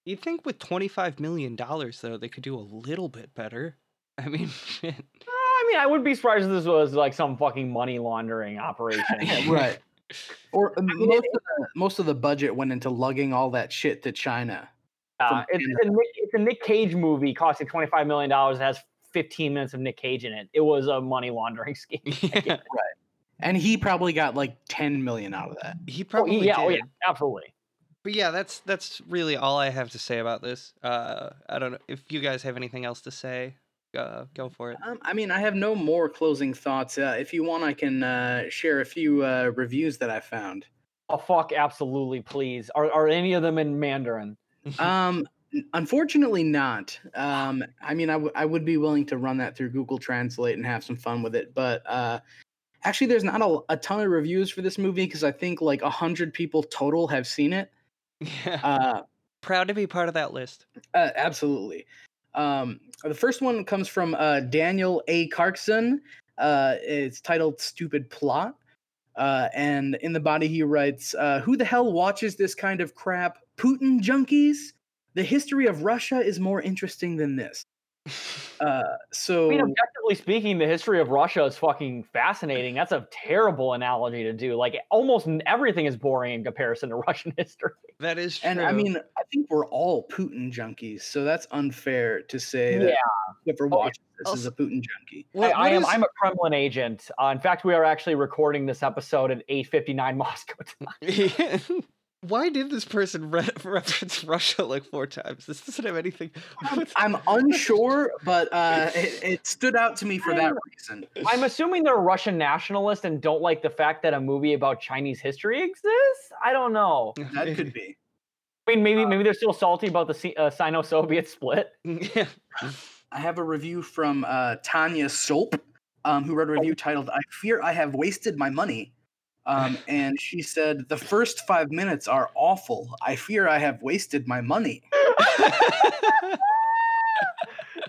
You'd think with twenty-five million dollars though, they could do a little bit better. I mean, shit. Uh, I mean, I wouldn't be surprised if this was like some fucking money laundering operation. Yeah, right. Or I mean, most, it, of the, most of the budget went into lugging all that shit to China. Uh, it's, a Nick, it's a Nick Cage movie costing twenty-five million dollars that has fifteen minutes of Nick Cage in it. It was a money laundering scheme. Yeah. Right. And he probably got like ten million dollars out of that. He probably oh, yeah, did. Oh, yeah, absolutely. But yeah, that's that's really all I have to say about this. Uh, I don't know if you guys have anything else to say. Uh, go for it. Um, I mean, I have no more closing thoughts. Uh, if you want, I can uh, share a few uh, reviews that I found. Oh, fuck, absolutely, please. Are are any of them in Mandarin? um, unfortunately not. Um, I mean, I, w- I would be willing to run that through Google Translate and have some fun with it. But uh, actually, there's not a, a ton of reviews for this movie because I think like one hundred people total have seen it. Yeah. Uh, Proud to be part of that list. Uh, absolutely. Um, the first one comes from uh, Daniel A. Karkson. Uh, it's titled Stupid Plot. Uh, and in the body he writes, uh, who the hell watches this kind of crap? Putin junkies? The history of Russia is more interesting than this. Uh, so, I mean, objectively speaking, the history of Russia is fucking fascinating. That's a terrible analogy to do. Like, almost everything is boring in comparison to Russian history. That is true. And I mean, I think we're all Putin junkies, so that's unfair to say that yeah. whoever watches this also, is a Putin junkie. Well, I, I am. Is... I'm a Kremlin agent. Uh, in fact, we are actually recording this episode at eight fifty-nine Moscow tonight. Why did this person re- reference Russia like four times? This doesn't have anything. I'm unsure, but uh, it, it stood out to me for that reason. I'm assuming they're Russian nationalists and don't like the fact that a movie about Chinese history exists. I don't know. That could be. I mean, maybe maybe they're still salty about the C- uh, Sino-Soviet split. Yeah. I have a review from uh, Tanya Soap, um, who wrote a review titled "I Fear I Have Wasted My Money." Um, and she said, the first five minutes are awful. I fear I have wasted my money.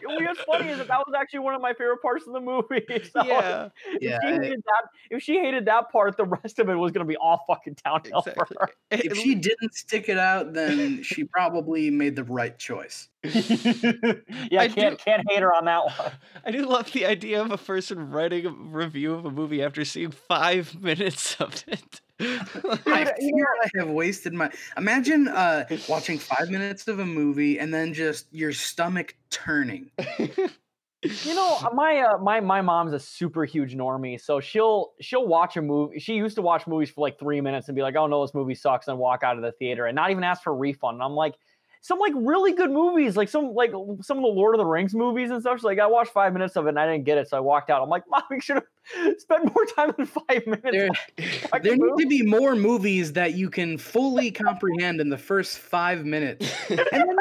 What's funny is that that was actually one of my favorite parts of the movie. So yeah. If, yeah, she hated I, that, if she hated that part, the rest of it was going to be all fucking downhill exactly. for her. If she didn't stick it out, then she probably made the right choice. yeah, I can't, do, can't hate her on that one. I do love the idea of a person writing a review of a movie after seeing five minutes of it. I fear I have wasted my... Imagine uh, watching five minutes of a movie and then just your stomach turning. You know, my uh, my my mom's a super huge normie, so she'll she'll watch a movie. She used to watch movies for like three minutes and be like, oh no, this movie sucks, and walk out of the theater and not even ask for a refund. And I'm like, some like really good movies, like some like some of the Lord of the Rings movies and stuff. So, like I watched five minutes of it and I didn't get it, so I walked out. I'm like, Mom, we should have spent more time than five minutes. There, there need to be more movies that you can fully comprehend in the first five minutes, and then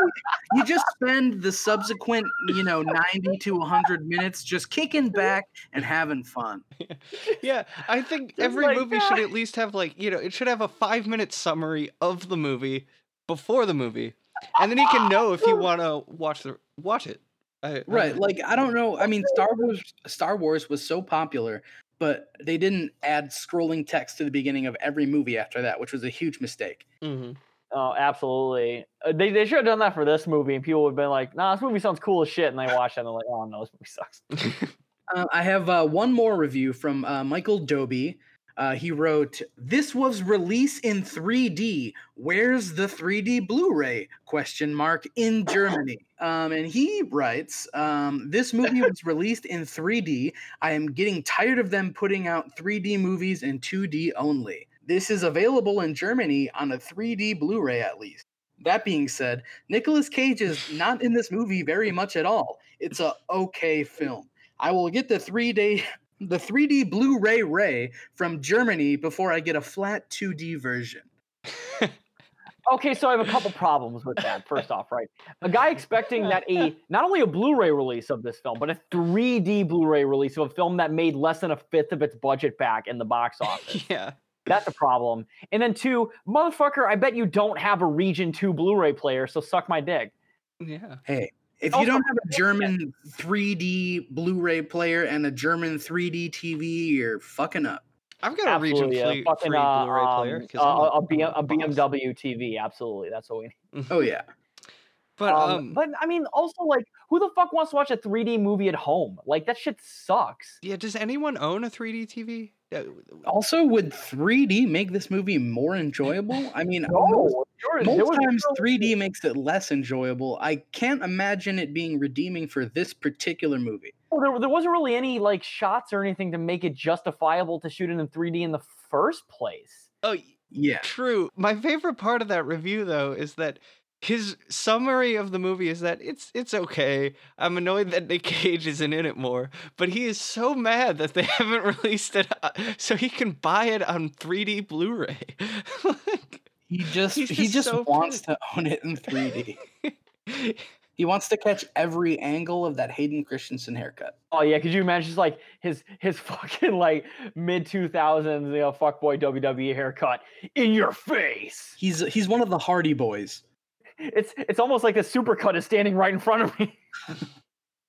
you just spend the subsequent, you know, ninety to a hundred minutes just kicking back and having fun. Yeah, yeah. I think just every like, movie yeah. should at least have like you know it should have a five minute summary of the movie before the movie. And then you can know if you want to watch the watch it, I, right? I, like I don't know. I mean, Star Wars Star Wars was so popular, but they didn't add scrolling text to the beginning of every movie after that, which was a huge mistake. Mm-hmm. Oh, absolutely. Uh, they they should have done that for this movie, and people would have been like, "Nah, this movie sounds cool as shit," and they watch it and they're like, "Oh no, this movie sucks." uh, I have uh, one more review from uh, Michael Dobie. Uh, he wrote, "This was released in three D. Where's the three D Blu-ray? Question mark in Germany." Um, and he writes, um, "This movie was released in three D. I am getting tired of them putting out three D movies in two D only. This is available in Germany on a three D Blu-ray at least. That being said, Nicolas Cage is not in this movie very much at all. It's a okay film. I will get the three D." The three D Blu-ray Ray from Germany before I get a flat two D version. Okay, so I have a couple problems with that. First off, right? A guy expecting that a not only a Blu-ray release of this film, but a three D Blu-ray release of a film that made less than a fifth of its budget back in the box office. Yeah. That's a problem. And then two, motherfucker, I bet you don't have a Region two Blu-ray player, so suck my dick. Yeah. Hey. If you don't have a German three D Blu-ray player and a German three D T V, you're fucking up. I've got absolutely, a region uh, fucking, free uh, Blu-ray um, player. Uh, a, B- a B M W T V, absolutely. That's what we need. Oh, yeah. But um, um, but I mean, also, like, who the fuck wants to watch a three D movie at home? Like, that shit sucks. Yeah, does anyone own a three D T V? Also, would three D make this movie more enjoyable? I mean, no, most, most times three D makes it less enjoyable. I can't imagine it being redeeming for this particular movie. Well, there, there wasn't really any like shots or anything to make it justifiable to shoot it in three D in the first place. Oh, yeah, true. My favorite part of that review, though, is that his summary of the movie is that it's it's okay. I'm annoyed that Nick Cage isn't in it more, but he is so mad that they haven't released it so he can buy it on three D Blu-ray. Like, he just he just, just so wants funny. to own it in three D. He wants to catch every angle of that Hayden Christensen haircut. Oh yeah, could you imagine just like his his fucking like mid two thousands, you know, fuckboy W W E haircut in your face? He's he's one of the Hardy Boys. It's it's almost like the supercut is standing right in front of me.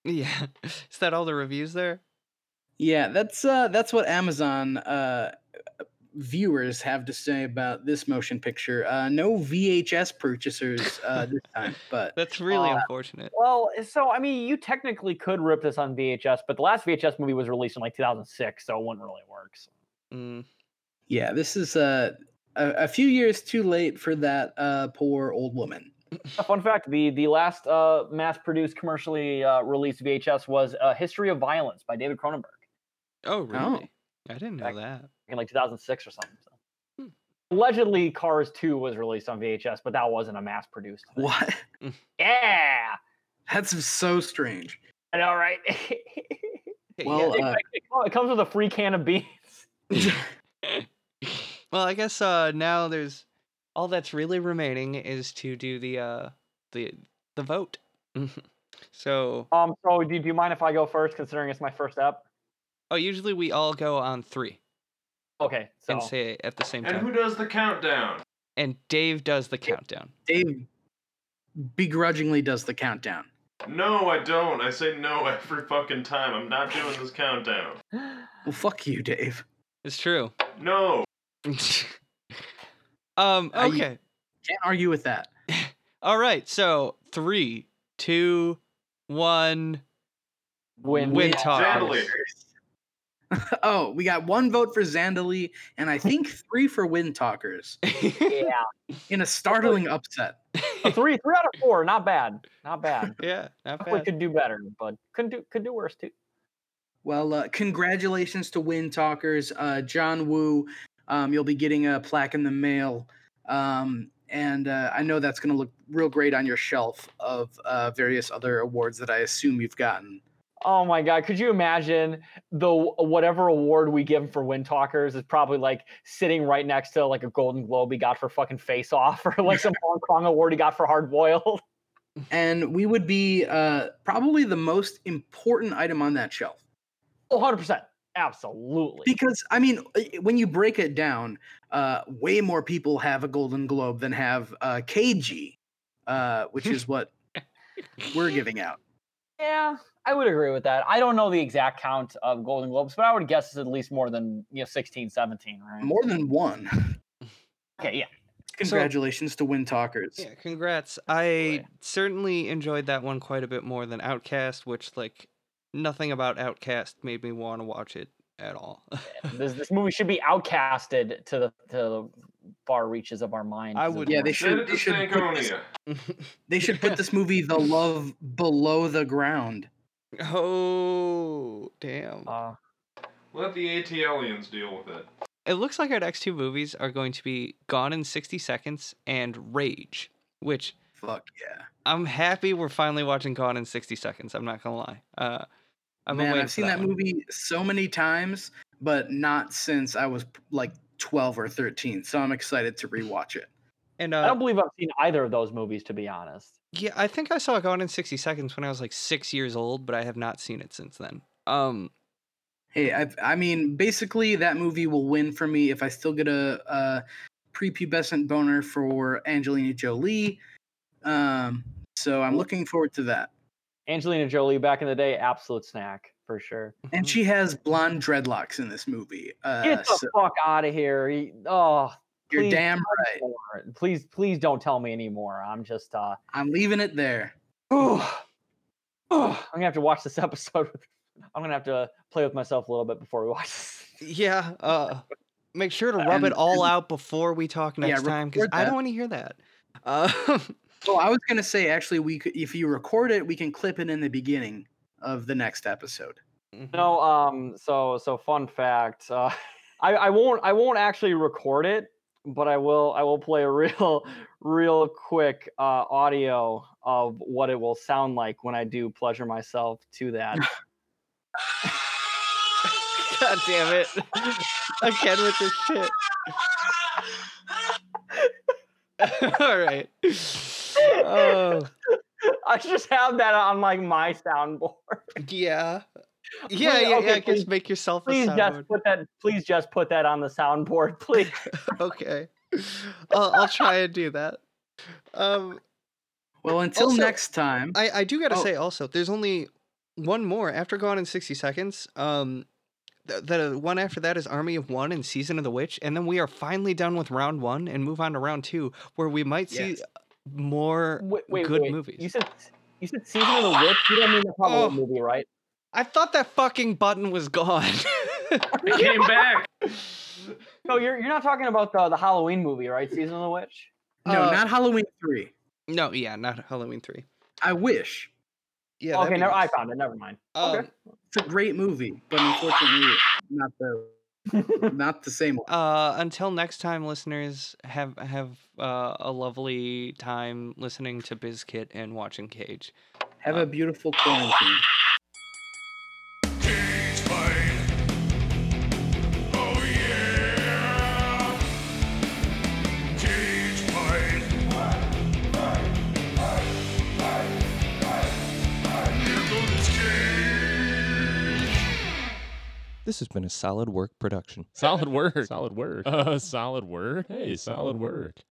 Yeah, is that all the reviews there? Yeah, that's uh, that's what Amazon uh, viewers have to say about this motion picture. Uh, no V H S purchasers uh, this time, but that's really uh, unfortunate. Well, so I mean, you technically could rip this on V H S, but the last V H S movie was released in like two thousand six, so it wouldn't really work. So. Mm. Yeah, this is uh, a a few years too late for that uh, poor old woman. A fun fact, the, the last uh, mass-produced, commercially uh, released V H S was uh, History of Violence by David Cronenberg. Oh, really? Oh. I didn't know Back that. In like two thousand six or something. So. Hmm. Allegedly, Cars two was released on V H S, but that wasn't a mass-produced thing. What? Yeah! That's so strange. I know, right? Well, yeah, uh... it comes with a free can of beans. Well, I guess uh, now there's... all that's really remaining is to do the uh, the the vote. so um, so do, do you mind if I go first, considering it's my first up? Oh, usually we all go on three. Okay, so and say it at the same time. And who does the countdown? And Dave does the countdown. Dave begrudgingly does the countdown. No, I don't. I say no every fucking time. I'm not doing this countdown. Well, fuck you, Dave. It's true. No. Um, okay. I can't argue with that. All right. So three, two, one. Win. Win Talkers. Oh, we got one vote for Zandali and I think three for Wind Talkers. Yeah. In a startling upset. A three, three out of four. Not bad. Not bad. Yeah. Not bad. We could do better, but could do could do worse too. Well, uh, congratulations to Wind Talkers. Uh, John Woo. Um, you'll be getting a plaque in the mail, um, and uh, I know that's going to look real great on your shelf of uh, various other awards that I assume you've gotten. Oh my God! Could you imagine the whatever award we give for Wind Talkers is probably like sitting right next to like a Golden Globe he got for fucking Face Off, or like some Hong Kong award he got for Hard Boiled. And we would be uh, probably the most important item on that shelf. Oh, one hundred percent. Absolutely. Because, I mean, when you break it down, uh, way more people have a Golden Globe than have uh, K G, uh, which is what we're giving out. Yeah, I would agree with that. I don't know the exact count of Golden Globes, but I would guess it's at least more than, you know, sixteen, seventeen, right? More than one. Okay, yeah. Congratulations so, to Wind Talkers. Yeah, congrats. I oh, yeah. certainly enjoyed that one quite a bit more than Outcast, which, like, nothing about Outcast made me want to watch it at all. this, this movie should be outcasted to the to the far reaches of our minds. I would. Yeah, they should. They should, put this, they should put this movie, The Love Below the Ground. Oh damn! Uh, Let the ATLians deal with it. It looks like our next two movies are going to be Gone in sixty Seconds and Rage, which fuck yeah! I'm happy we're finally watching Gone in sixty Seconds. I'm not gonna lie. Uh, I'm Man, I've seen that, that movie so many times, but not since I was like twelve or thirteen. So I'm excited to rewatch it. And uh, I don't believe I've seen either of those movies, to be honest. Yeah, I think I saw Gone in sixty Seconds when I was like six years old, but I have not seen it since then. Um, hey, I, I mean, basically that movie will win for me if I still get a, a prepubescent boner for Angelina Jolie. Um, so I'm looking forward to that. Angelina Jolie back in the day, absolute snack for sure. And she has blonde dreadlocks in this movie. Uh, Get the so fuck out of here! Oh, you're please, damn right. More. Please, please don't tell me anymore. I'm just. Uh, I'm leaving it there. Ooh. oh, I'm gonna have to watch this episode. With, I'm gonna have to play with myself a little bit before we watch this. Yeah. Uh, make sure to rub and, it all and, out before we talk next yeah, time, because I don't want to hear that. Uh, well, I was gonna say actually, we could, if you record it, we can clip it in the beginning of the next episode. Mm-hmm. No. Um. So so fun fact. Uh, I I won't I won't actually record it, but I will I will play a real real quick uh, audio of what it will sound like when I do pleasure myself to that. God damn it! Again with this shit. All right. Oh. I just have that on like my soundboard. Yeah. Yeah, please, yeah, okay, yeah. Please, just make yourself a soundboard. Just put that, please just put that on the soundboard, please. Okay. I'll, I'll try and do that. Um, well, until also, next time. I, I do got to oh. say also, there's only one more. After Gone in sixty Seconds, um, the, the one after that is Army of One and Season of the Witch. And then we are finally done with round one and move on to round two, where we might see yes. more wait, wait, good wait. movies. You said, you said Season of the Witch? You don't mean the Halloween oh. movie, right? I thought that fucking button was gone. It came back. No, you're you're not talking about the, the Halloween movie, right? Season of the Witch? No, uh, not Halloween three. No, yeah, not Halloween three. I wish. Yeah. Okay, never, nice. I found it. Never mind. Um, okay. It's a great movie, but unfortunately, not the not the same one. Uh, until next time, listeners, have have uh, a lovely time listening to Bizkit and watching Cage. Have um, a beautiful quarantine. This has been a Solid Work production. Solid work. Solid work. Uh, solid work. Hey, solid work.